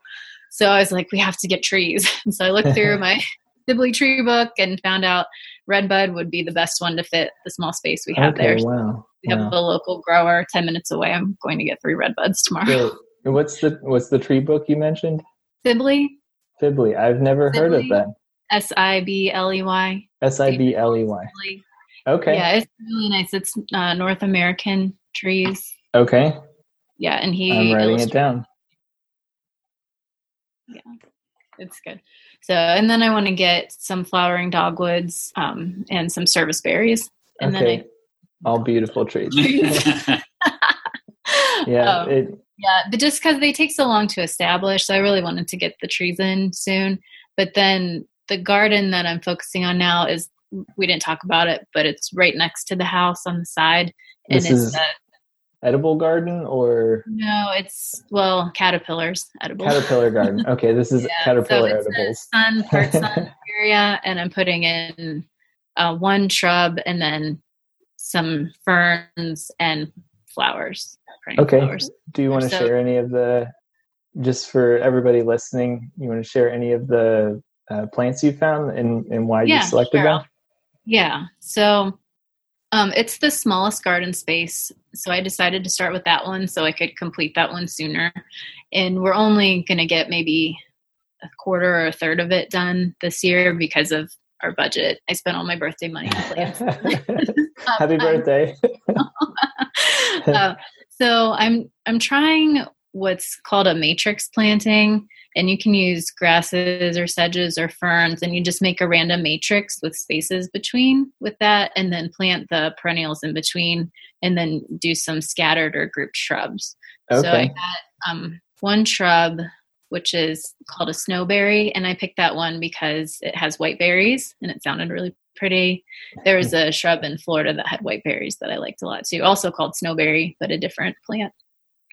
So I was like, we have to get trees. And so I looked through my Sibley tree book and found out redbud would be the best one to fit the small space we have okay, there. Wow. We have wow. a local grower ten minutes away. I'm going to get three redbuds tomorrow. Great. What's the what's the tree book you mentioned? Sibley. Sibley. I've never Sibley, heard of that. S I B L E Y. S I B L E Y. Okay. Yeah, it's really nice. It's uh, North American trees. Okay. Yeah. And he, I'm writing it down. Yeah, it's good. So, and then I want to get some flowering dogwoods um, and some service berries. And okay. then I, all beautiful trees. yeah. Um, it, yeah. But just cause they take so long to establish. So I really wanted to get the trees in soon, but then the garden that I'm focusing on now is, we didn't talk about it, but it's right next to the house on the side. And this it's is a, edible garden or? No, it's, well, caterpillars, edible. Caterpillar garden. Okay. This is yeah, caterpillar so it's edibles. A sun, part sun area. And I'm putting in uh, one shrub and then some ferns and flowers. Okay. Flowers. Do you want to so, share any of the, just for everybody listening, you want to share any of the Uh, plants you found and, and why yeah, you selected sure. them? Yeah. So um, it's the smallest garden space. So I decided to start with that one so I could complete that one sooner. And we're only going to get maybe a quarter or a third of it done this year because of our budget. I spent all my birthday money on plants. Happy birthday. uh, so I'm, I'm trying what's called a matrix planting. And you can use grasses or sedges or ferns, and you just make a random matrix with spaces between with that, and then plant the perennials in between, and then do some scattered or grouped shrubs. Okay. So I got um, one shrub, which is called a snowberry, and I picked that one because it has white berries, and it sounded really pretty. There was a shrub in Florida that had white berries that I liked a lot too, also called snowberry, but a different plant.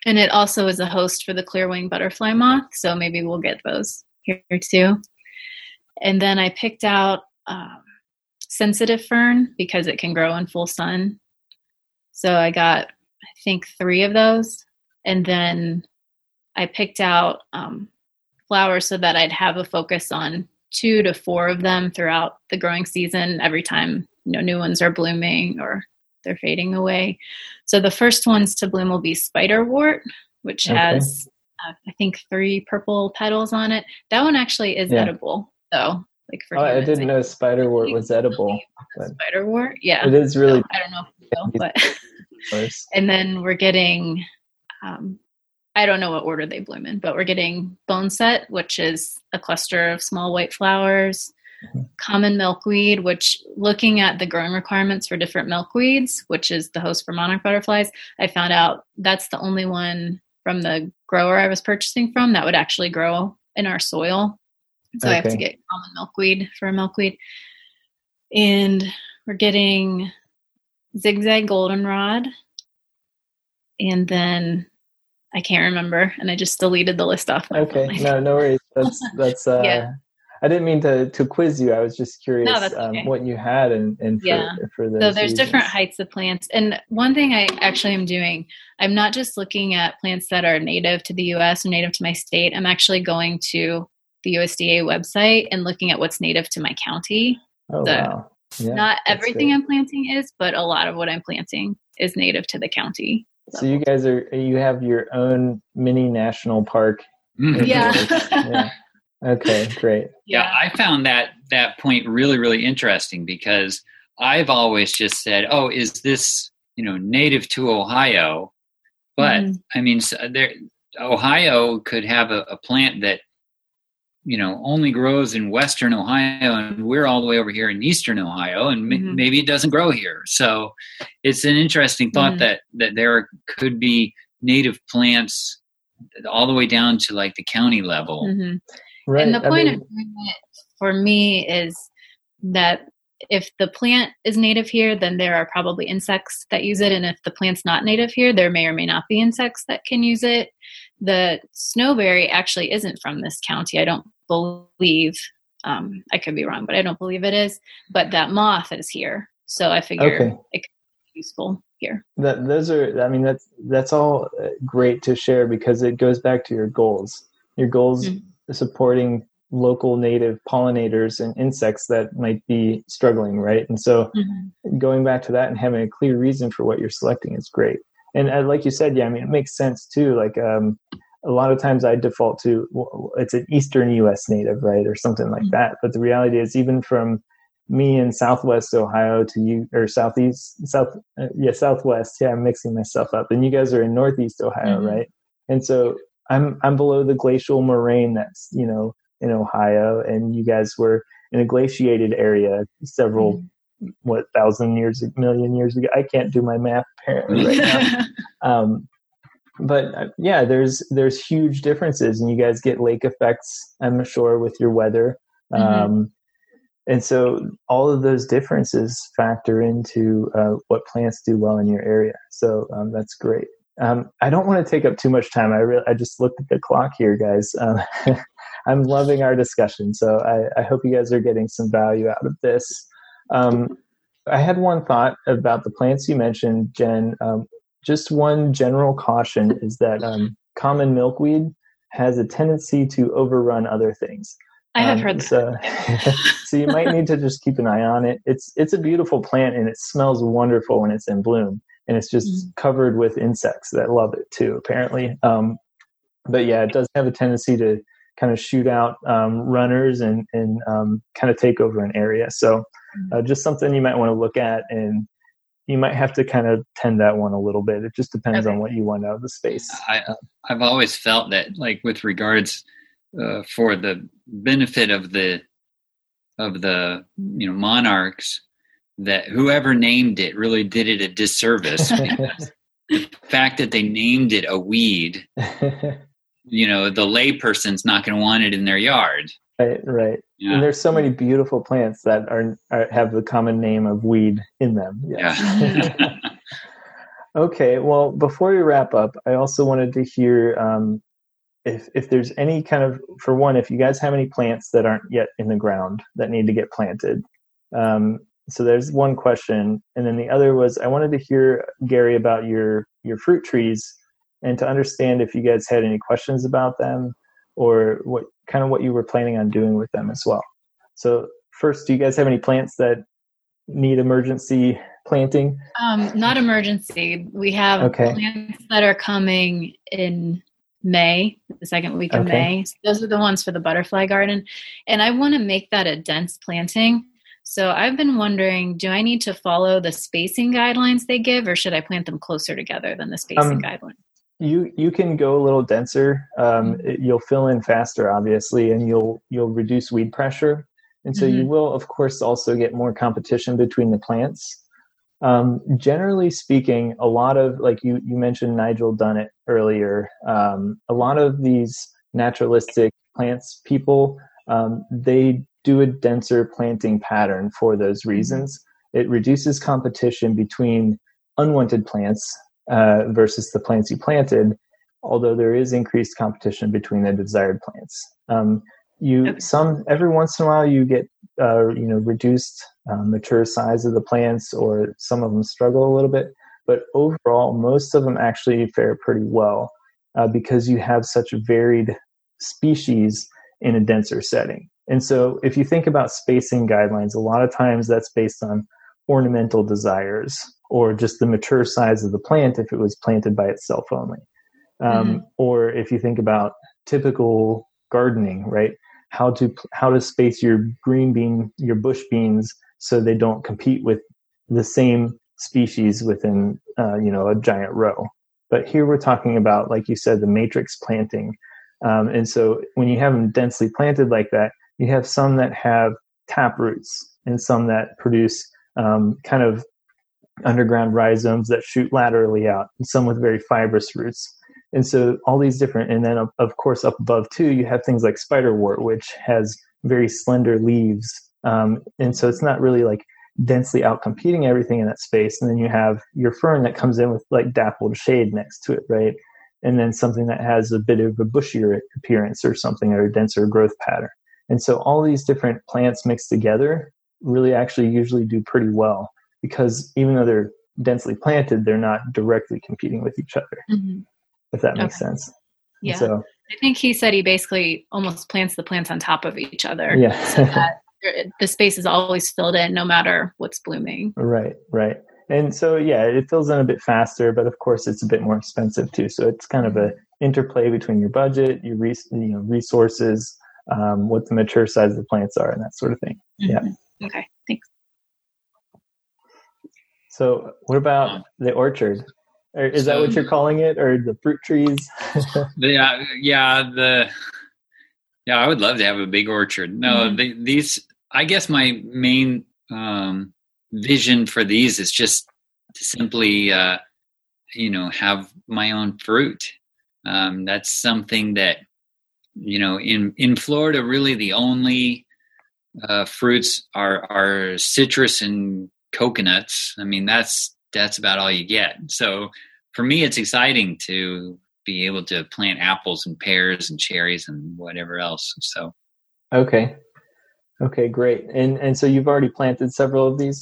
And it also is a host for the clearwing butterfly moth, so maybe we'll get those here too. And then I picked out um, sensitive fern because it can grow in full sun. So I got, I think, three of those. And then I picked out um, flowers so that I'd have a focus on two to four of them throughout the growing season every time, you know, new ones are blooming or they're fading away. So the first ones to bloom will be spiderwort, which okay. has, uh, I think, three purple petals on it. That one actually is yeah. edible, though. Like for oh, humans, I didn't I know spiderwort was edible. Spiderwort, yeah. It is really. So, I don't know if you know, but. And then we're getting, um, I don't know what order they bloom in, but we're getting boneset, which is a cluster of small white flowers. Common milkweed, which looking at the growing requirements for different milkweeds, which is the host for monarch butterflies, I found out that's the only one from the grower I was purchasing from that would actually grow in our soil. So okay. I have to get common milkweed for a milkweed. And we're getting zigzag goldenrod. And then I can't remember. And I just deleted the list off. Okay. No, no worries. That's, that's, uh, yeah. I didn't mean to, to quiz you. I was just curious no, that's okay. um, what you had and and for, yeah. for the. So there's reasons. Different heights of plants. And one thing I actually am doing, I'm not just looking at plants that are native to the U S or native to my state. I'm actually going to the U S D A website and looking at what's native to my county. Oh, so wow. yeah, not everything good. I'm planting is, but a lot of what I'm planting is native to the county. So, so you guys are, you have your own mini national park. Mm. Yeah. yeah. Okay, great. Yeah. yeah, I found that that point really, really interesting because I've always just said, "Oh, is this you know native to Ohio?" But mm. I mean, so there, Ohio could have a, a plant that you know only grows in Western Ohio, and we're all the way over here in Eastern Ohio, and mm-hmm. m- maybe it doesn't grow here. So it's an interesting thought mm. that that there could be native plants all the way down to like the county level. Mm-hmm. Right. And the point I mean, of doing it for me is that if the plant is native here, then there are probably insects that use it. And if the plant's not native here, there may or may not be insects that can use it. The snowberry actually isn't from this county. I don't believe, um, I could be wrong, but I don't believe it is. But that moth is here. So I figure okay. it could be useful here. That, those are, I mean, that's, that's all great to share because it goes back to your goals. Your goals mm-hmm. supporting local native pollinators and insects that might be struggling, right? And so mm-hmm. going back to that and having a clear reason for what you're selecting is great. And uh, like you said, yeah, I mean, it makes sense too. Like um, a lot of times I default to, well, it's an Eastern U S native, right? Or something like mm-hmm. that. But the reality is even from me in Southwest Ohio to you, or Southeast, South, uh, yeah, Southwest. Yeah, I'm mixing myself up. And you guys are in Northeast Ohio, mm-hmm. right? And so I'm, I'm below the glacial moraine that's, you know, in Ohio, and you guys were in a glaciated area several, mm-hmm. what, thousand years, million years ago. I can't do my math apparently right now. Um, But uh, yeah, there's there's huge differences, and you guys get lake effects, I'm sure, with your weather, um, mm-hmm. and so all of those differences factor into uh, what plants do well in your area. So um, that's great. Um, I don't want to take up too much time. I re- I just looked at the clock here, guys. Um, I'm loving our discussion, so I, I hope you guys are getting some value out of this. Um, I had one thought about the plants you mentioned, Jen. Um, Just one general caution is that um, common milkweed has a tendency to overrun other things. I have um, heard that. So, so you might need to just keep an eye on it. It's it's a beautiful plant, and it smells wonderful when it's in bloom. And it's just mm-hmm. covered with insects that love it too, apparently. Um, but yeah, it does have a tendency to kind of shoot out um, runners and, and um, kind of take over an area. So uh, just something you might want to look at, and you might have to kind of tend that one a little bit. It just depends okay. on what you want out of the space. I, I've always felt that, like, with regards uh, for the benefit of the of the you know monarchs, that whoever named it really did it a disservice. Because the fact that they named it a weed, you know, the layperson's not going to want it in their yard. Right, right. Yeah. And there's so many beautiful plants that are, are have the common name of weed in them. Yes. Yeah. Okay. Well, before we wrap up, I also wanted to hear um, if if there's any kind of, for one, if you guys have any plants that aren't yet in the ground that need to get planted. Um, so there's one question, and then the other was I wanted to hear, Gary, about your your fruit trees, and to understand if you guys had any questions about them or what kind of what you were planning on doing with them as well. So first, do you guys have any plants that need emergency planting? Um, not emergency. We have okay. plants that are coming in May, the second week okay. of May. So those are the ones for the butterfly garden. And I want to make that a dense planting. So I've been wondering, do I need to follow the spacing guidelines they give, or should I plant them closer together than the spacing um, guidelines? You you can go a little denser. Um, it, you'll fill in faster, obviously, and you'll you'll reduce weed pressure, and so mm-hmm. you will, of course, also get more competition between the plants. Um, generally speaking, a lot of like you you mentioned Nigel Dunnett earlier. Um, a lot of these naturalistic plants people um, they do a denser planting pattern for those reasons. It reduces competition between unwanted plants. Uh, versus the plants you planted, although there is increased competition between the desired plants. Um, you okay. some every once in a while you get uh, you know reduced uh, mature size of the plants, or some of them struggle a little bit. But overall, most of them actually fare pretty well uh, because you have such varied species in a denser setting. And so, if you think about spacing guidelines, a lot of times that's based on ornamental desires, or just the mature size of the plant if it was planted by itself only. Um, mm-hmm. Or if you think about typical gardening, right? How to how to space your green bean, your bush beans, so they don't compete with the same species within, uh, you know, a giant row. But here we're talking about, like you said, the matrix planting. Um, and so when you have them densely planted like that, you have some that have tap roots and some that produce um, kind of underground rhizomes that shoot laterally out, and some with very fibrous roots. And so all these different, and then of course up above too, you have things like spiderwort, which has very slender leaves. Um, and so it's not really like densely outcompeting everything in that space. And then you have your fern that comes in with like dappled shade next to it, right? And then something that has a bit of a bushier appearance or something, or a denser growth pattern. And so all these different plants mixed together really actually usually do pretty well, because even though they're densely planted, they're not directly competing with each other, mm-hmm. if that makes okay. sense. Yeah. So, I think he said he basically almost plants the plants on top of each other. Yeah. So that the space is always filled in no matter what's blooming. Right, right. And so, yeah, it fills in a bit faster, but of course it's a bit more expensive too. So it's kind of a interplay between your budget, your res- you know, resources, um, what the mature size of the plants are, and that sort of thing. Mm-hmm. Yeah. Okay, thanks. So what about the orchard? Or is so, that what you're calling it, or the fruit trees? yeah, yeah, the yeah. I would love to have a big orchard. No, mm-hmm. the, these. I guess my main um, vision for these is just to simply, uh, you know, have my own fruit. Um, that's something that, you know, in in Florida, really the only uh, fruits are are citrus and coconuts. I mean, that's. that's about all you get. So for me, it's exciting to be able to plant apples and pears and cherries and whatever else. So. Okay. Okay, great. And and so you've already planted several of these?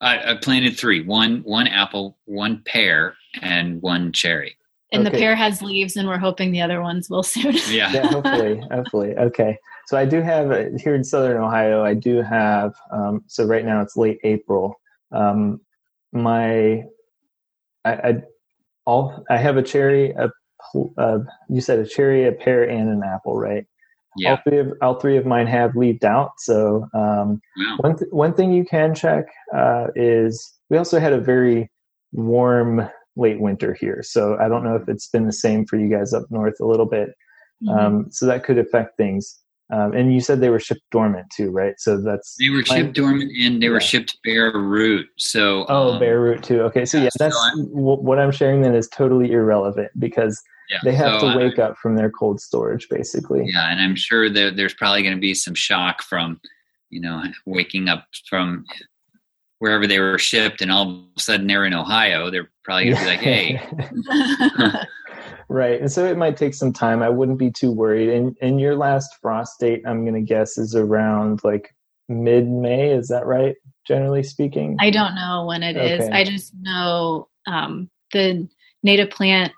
I, I planted three, one, one apple, one pear, and one cherry. And okay. The pear has leaves, and we're hoping the other ones will soon. yeah. yeah. Hopefully, hopefully. Okay. So I do have, here in Southern Ohio, I do have, um, so right now it's late April. Um, My, I, I, all I have a cherry. A, uh, you said a cherry, a pear, and an apple, right? Yeah. All three of all three of mine have leaved out. So um, wow. one th- one thing you can check uh, is we also had a very warm late winter here. So I don't know if it's been the same for you guys up north a little bit. Mm-hmm. Um, so that could affect things. Um, and you said they were shipped dormant too, right? So that's they were shipped like, dormant, and they yeah. were shipped bare root. So oh, um, bare root too. Okay, so yeah, yeah that's so I'm, w- what I'm sharing. Then is totally irrelevant because yeah, they have so to wake I, up from their cold storage, basically. Yeah, and I'm sure that there's probably going to be some shock from, you know, waking up from wherever they were shipped, and all of a sudden they're in Ohio. They're probably going to be like, hey. Right. And so it might take some time. I wouldn't be too worried. And and your last frost date, I'm going to guess, is around like mid-May. Is that right? Generally speaking? I don't know when it okay. is. I just know um, the native plant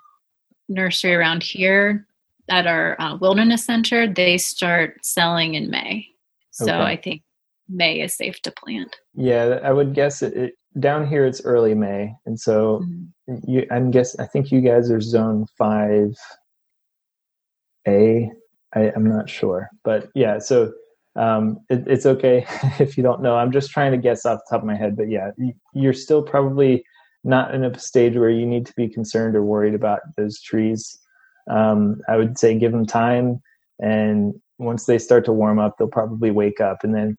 nursery around here at our uh, wilderness center, they start selling in May. So okay. I think May is safe to plant. Yeah, I would guess it, it down here it's early May, and so mm-hmm. you, I'm guess I think you guys are zone five A. I, I'm not sure, but yeah. So um, it, it's okay if you don't know. I'm just trying to guess off the top of my head, but yeah, you're still probably not in a stage where you need to be concerned or worried about those trees. Um, I would say give them time, and once they start to warm up, they'll probably wake up, and then.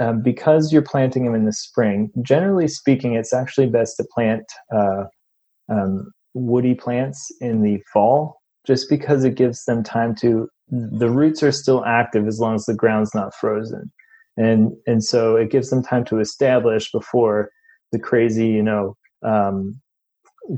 Um, because you're planting them in the spring, generally speaking, it's actually best to plant uh, um, woody plants in the fall, just because it gives them time to, the roots are still active as long as the ground's not frozen. And and so it gives them time to establish before the crazy, you know, um,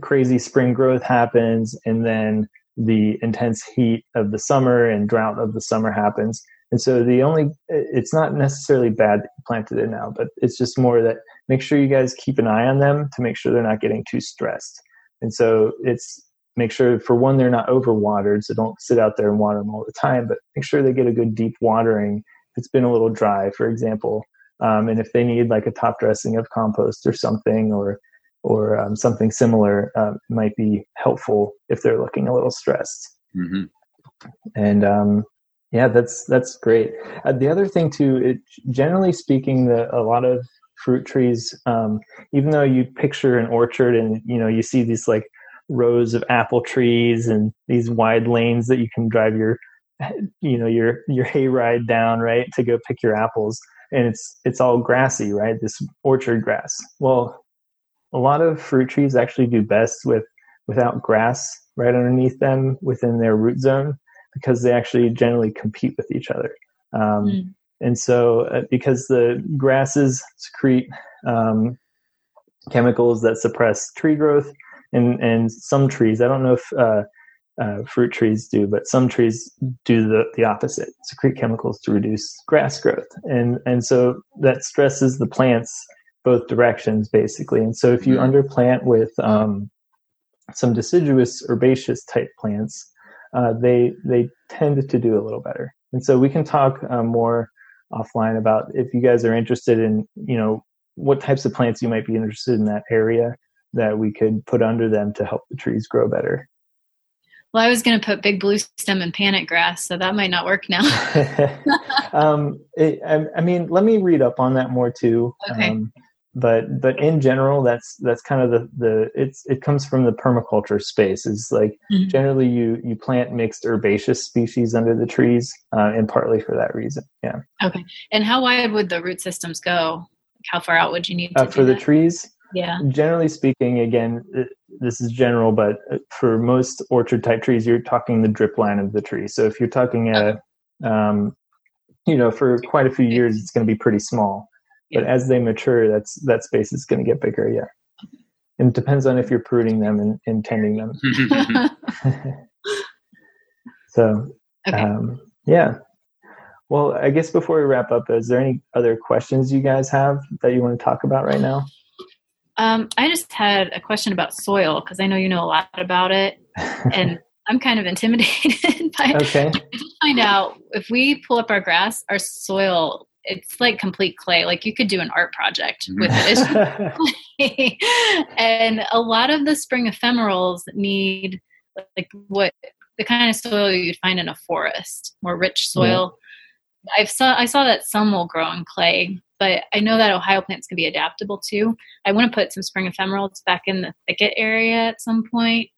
crazy spring growth happens, and then the intense heat of the summer and drought of the summer happens. And so the only, it's not necessarily bad that you planted it now, but it's just more that make sure you guys keep an eye on them to make sure they're not getting too stressed. And so it's make sure, for one, they're not overwatered, so don't sit out there and water them all the time, but make sure they get a good deep watering. If it's been a little dry, for example, um, and if they need like a top dressing of compost or something or or um, something similar, um, it might be helpful if they're looking a little stressed. Mm-hmm. And, um, yeah, that's that's great. Uh, the other thing too, it, generally speaking, the, a lot of fruit trees, um, even though you picture an orchard and you know you see these like rows of apple trees and these wide lanes that you can drive your, you know your your hayride down, right, to go pick your apples, and it's it's all grassy, right? This orchard grass. Well, a lot of fruit trees actually do best with without grass right underneath them within their root zone, because they actually generally compete with each other. Um, mm. And so uh, because the grasses secrete um, chemicals that suppress tree growth, and, and some trees, I don't know if uh, uh, fruit trees do, but some trees do the, the opposite, secrete chemicals to reduce grass growth. And, and so that stresses the plants both directions, basically. And so if you mm. underplant with um, some deciduous herbaceous type plants, Uh, they they tend to do a little better. And so we can talk uh, more offline about if you guys are interested in, you know, what types of plants you might be interested in that area that we could put under them to help the trees grow better. Well, I was going to put big blue stem and panic grass, so that might not work now. um, it, I, I mean, let me read up on that more too. Okay. Um, But but in general, that's that's kind of the, the it's it comes from the permaculture space. It's like mm-hmm. generally you you plant mixed herbaceous species under the trees, uh, and partly for that reason. Yeah. Okay. And how wide would the root systems go? How far out would you need to uh, for do that? The trees? Yeah. Generally speaking, again, this is general, but for most orchard type trees, you're talking the drip line of the tree. So if you're talking a, um, you know, for quite a few years, it's going to be pretty small. But yeah. as they mature, that's that space is going to get bigger, yeah. And it depends on if you're pruning them and, and tending them. so, okay. um, yeah. Well, I guess before we wrap up, is there any other questions you guys have that you want to talk about right now? Um, I just had a question about soil, because I know you know a lot about it, and I'm kind of intimidated by okay. it. Find out if we pull up our grass, our soil, it's like complete clay. Like you could do an art project with it. And a lot of the spring ephemerals need like what the kind of soil you'd find in a forest, more rich soil. Yeah. I've saw, I saw that some will grow in clay, but I know that Ohio plants can be adaptable too. I want to put some spring ephemerals back in the thicket area at some point.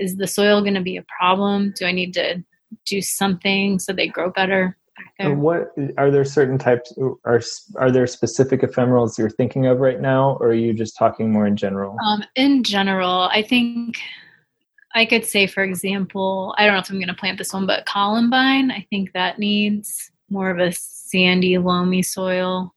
Is the soil going to be a problem? Do I need to do something so they grow better? And what are there certain types are are there specific ephemerals you're thinking of right now, or are you just talking more in general? Um, in general, I think I could say, for example, I don't know if I'm going to plant this one, but columbine. I think that needs more of a sandy, loamy soil.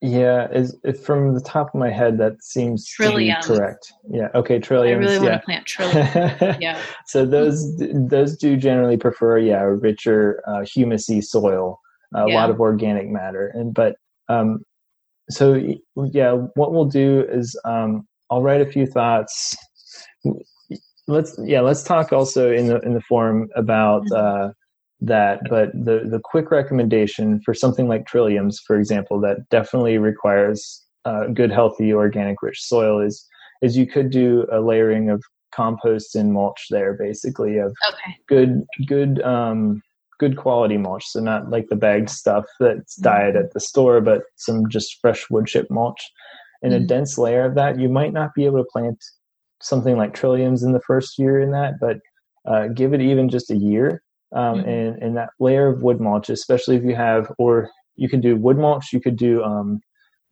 Yeah, is from the top of my head, that seems trilliums. To be correct. Yeah, okay, trilliums. I really want yeah. to plant trilliums. Yeah. So those those do generally prefer, yeah, a richer, uh, humusy soil, a yeah. lot of organic matter. And but um, so yeah, what we'll do is um, I'll write a few thoughts. Let's yeah, let's talk also in the in the forum about. Uh, that but the the quick recommendation for something like trilliums, for example, that definitely requires uh good, healthy, organic rich soil is is you could do a layering of compost and mulch there, basically of okay. good good um good quality mulch, so not like the bagged stuff that's mm-hmm. dyed at the store, but some just fresh wood chip mulch and mm-hmm. a dense layer of that. You might not be able to plant something like trilliums in the first year in that, but uh give it even just a year. Um, and, and that layer of wood mulch, especially if you have, or you can do wood mulch, you could do um,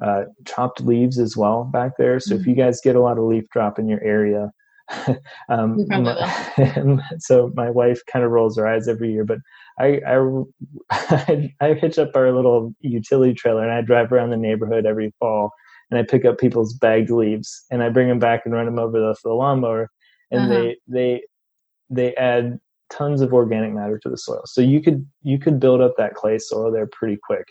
uh, chopped leaves as well back there. So mm-hmm. if you guys get a lot of leaf drop in your area, um, my, so my wife kind of rolls her eyes every year, but I, I, I hitch up our little utility trailer and I drive around the neighborhood every fall and I pick up people's bagged leaves and I bring them back and run them over the, the lawnmower and uh-huh. they, they, they add tons of organic matter to the soil. So you could, you could build up that clay soil there pretty quick.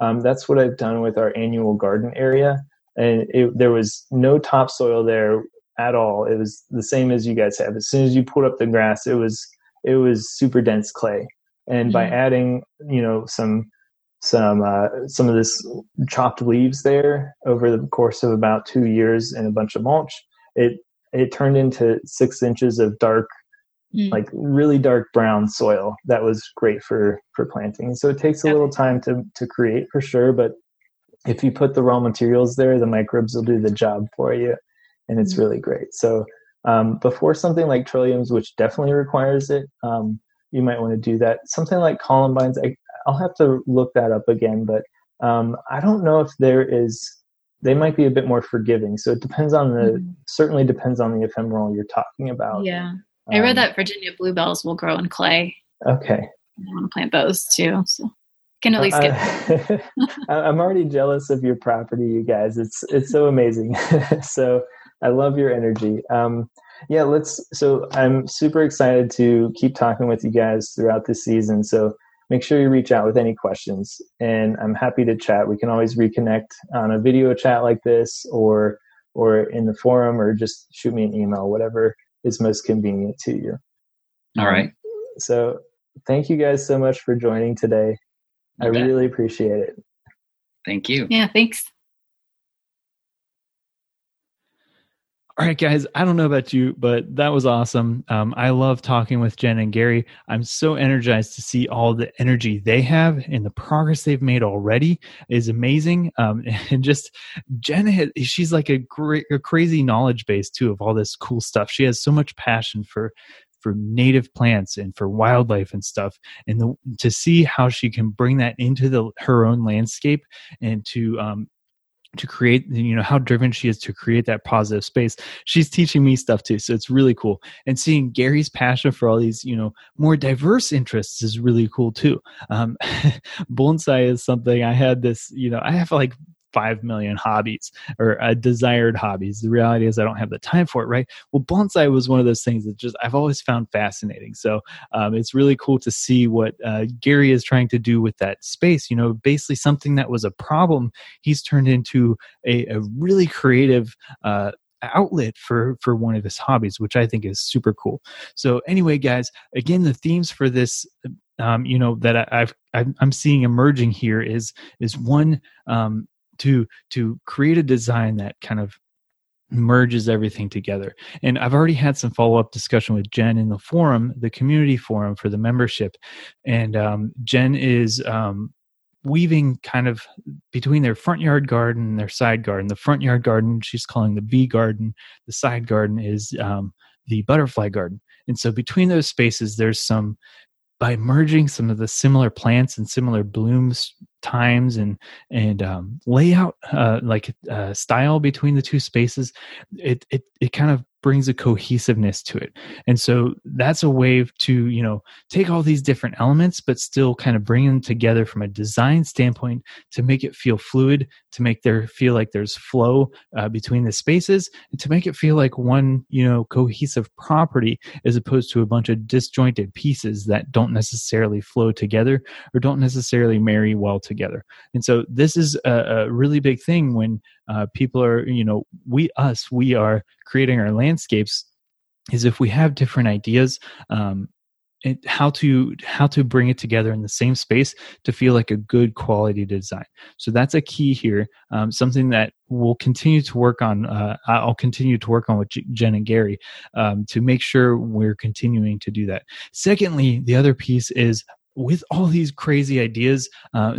Um, that's what I've done with our annual garden area. And it, there was no topsoil there at all. It was the same as you guys have. As soon as you pulled up the grass, it was, it was super dense clay. And mm-hmm. by adding, you know, some, some, uh, some of this chopped leaves there over the course of about two years and a bunch of mulch, it, it turned into six inches of dark, like really dark brown soil that was great for, for planting. So it takes a little time to, to create for sure. But if you put the raw materials there, the microbes will do the job for you. And it's really great. So um, before something like trilliums, which definitely requires it, um, you might want to do that. Something like columbines, I, I'll have to look that up again. But um, I don't know if there is, they might be a bit more forgiving. So it depends on the, mm. certainly depends on the ephemeral you're talking about. Yeah. I read that Virginia bluebells will grow in clay. Okay. I want to plant those too. So can at least get uh, I'm already jealous of your property, you guys. It's it's so amazing. So I love your energy. Um, yeah, let's so I'm super excited to keep talking with you guys throughout the season. So make sure you reach out with any questions. And I'm happy to chat. We can always reconnect on a video chat like this or or in the forum or just shoot me an email, whatever is most convenient to you. All right. So thank you guys so much for joining today. You I bet. Really appreciate it. Thank you. Yeah, thanks. All right, guys, I don't know about you, but that was awesome. Um, I love talking with Jen and Gary. I'm so energized to see all the energy they have, and the progress they've made already is amazing. Um, and just Jen, has, she's like a, great, a crazy knowledge base too of all this cool stuff. She has so much passion for for native plants and for wildlife and stuff. And the, to see how she can bring that into the, her own landscape and to, um, to create, you know, how driven she is to create that positive space. She's teaching me stuff too. So it's really cool. And seeing Gary's passion for all these, you know, more diverse interests is really cool too. Um, bonsai is something I had this, you know, I have like five million hobbies or uh, desired hobbies. The reality is I don't have the time for it, right? Well, bonsai was one of those things that just I've always found fascinating. So um, it's really cool to see what uh, Gary is trying to do with that space. You know, basically something that was a problem, he's turned into a, a really creative uh, outlet for, for one of his hobbies, which I think is super cool. So anyway, guys, again, the themes for this, um, you know, that I, I've, I'm seeing emerging here is, is one, um, to to create a design that kind of merges everything together. And I've already had some follow-up discussion with Jen in the forum, the community forum for the membership. And um, Jen is um, weaving kind of between their front yard garden and their side garden. The front yard garden, she's calling the bee garden. The side garden is um, the butterfly garden. And so between those spaces, there's some, by merging some of the similar plants and similar blooms, times and and um, layout, uh, like uh, style between the two spaces, it it it kind of brings a cohesiveness to it. And so that's a way to, you know, take all these different elements, but still kind of bring them together from a design standpoint to make it feel fluid, to make there feel like there's flow uh, between the spaces, and to make it feel like one, you know, cohesive property as opposed to a bunch of disjointed pieces that don't necessarily flow together or don't necessarily marry well together. And so this is a, a really big thing when uh, people are, you know, we, us, we are creating our landscapes, is if we have different ideas, um, and how to how to bring it together in the same space to feel like a good quality design. So that's a key here, um, something that we'll continue to work on. Uh, I'll continue to work on with Jen and Gary um, to make sure we're continuing to do that. Secondly, the other piece is, with all these crazy ideas, uh,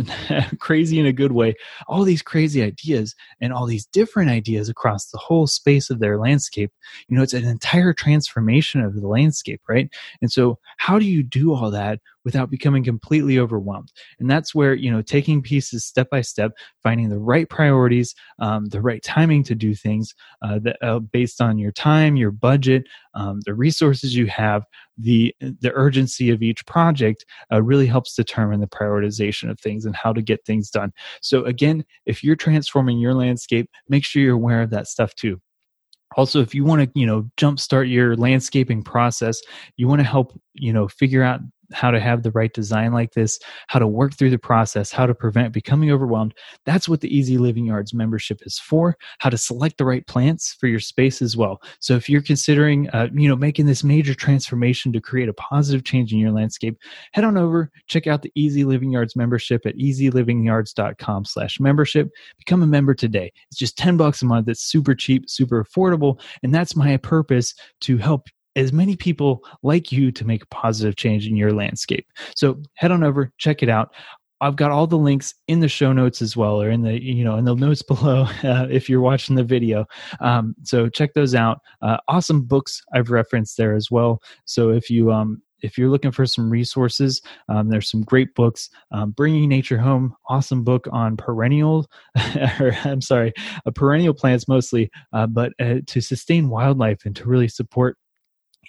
crazy in a good way, all these crazy ideas and all these different ideas across the whole space of their landscape, you know, it's an entire transformation of the landscape, right? And so how do you do all that without becoming completely overwhelmed? And that's where, you know, taking pieces step by step, finding the right priorities, um, the right timing to do things uh, that, uh, based on your time, your budget, um, the resources you have, the the urgency of each project uh, really helps determine the prioritization of things and how to get things done. So again, if you're transforming your landscape, make sure you're aware of that stuff too. Also, if you want to, you know, jumpstart your landscaping process, you want to help, you know, figure out how to have the right design like this, how to work through the process, how to prevent becoming overwhelmed. That's what the Easy Living Yards membership is for, how to select the right plants for your space as well. So if you're considering, uh, you know, making this major transformation to create a positive change in your landscape, head on over, check out the Easy Living Yards membership at easy living yards dot com slash membership. Become a member today. It's just ten bucks a month. It's super cheap, super affordable. And that's my purpose, to help as many people like you to make a positive change in your landscape. So head on over, check it out. I've got all the links in the show notes as well, or in the, you know, in the notes below uh, if you're watching the video. Um, so check those out. Uh, awesome books I've referenced there as well. So if you, um, if you're looking for some resources, um, there's some great books. Um, Bringing Nature Home, awesome book on perennial, or I'm sorry, uh, perennial plants mostly, uh, but uh, to sustain wildlife and to really support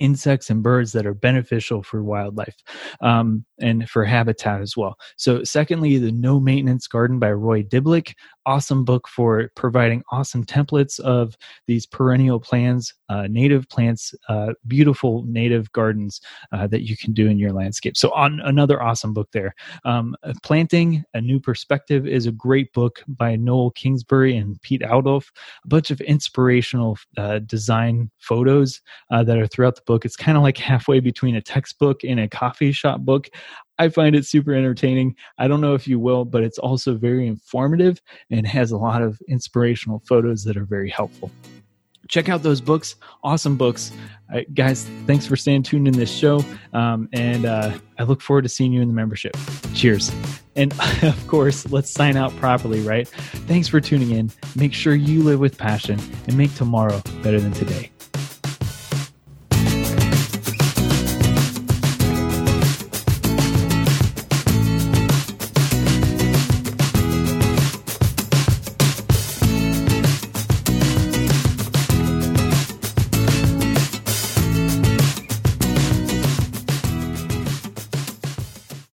insects and birds that are beneficial for wildlife um, and for habitat as well. So secondly, the No Maintenance Garden by Roy Diblick, awesome book for providing awesome templates of these perennial plants, uh, native plants, uh, beautiful native gardens uh, that you can do in your landscape. So on another awesome book there. Um, Planting, A New Perspective is a great book by Noel Kingsbury and Pete Aldolf. A bunch of inspirational uh, design photos uh, that are throughout the book. It's kind of like halfway between a textbook and a coffee shop book. I find it super entertaining. I don't know if you will, but it's also very informative and has a lot of inspirational photos that are very helpful. check out those books. Awesome books. Uh, guys, thanks for staying tuned in this show. Um, and uh, I look forward to seeing you in the membership. Cheers. And of course, let's sign out properly, right? Thanks for tuning in. Make sure you live with passion and make tomorrow better than today.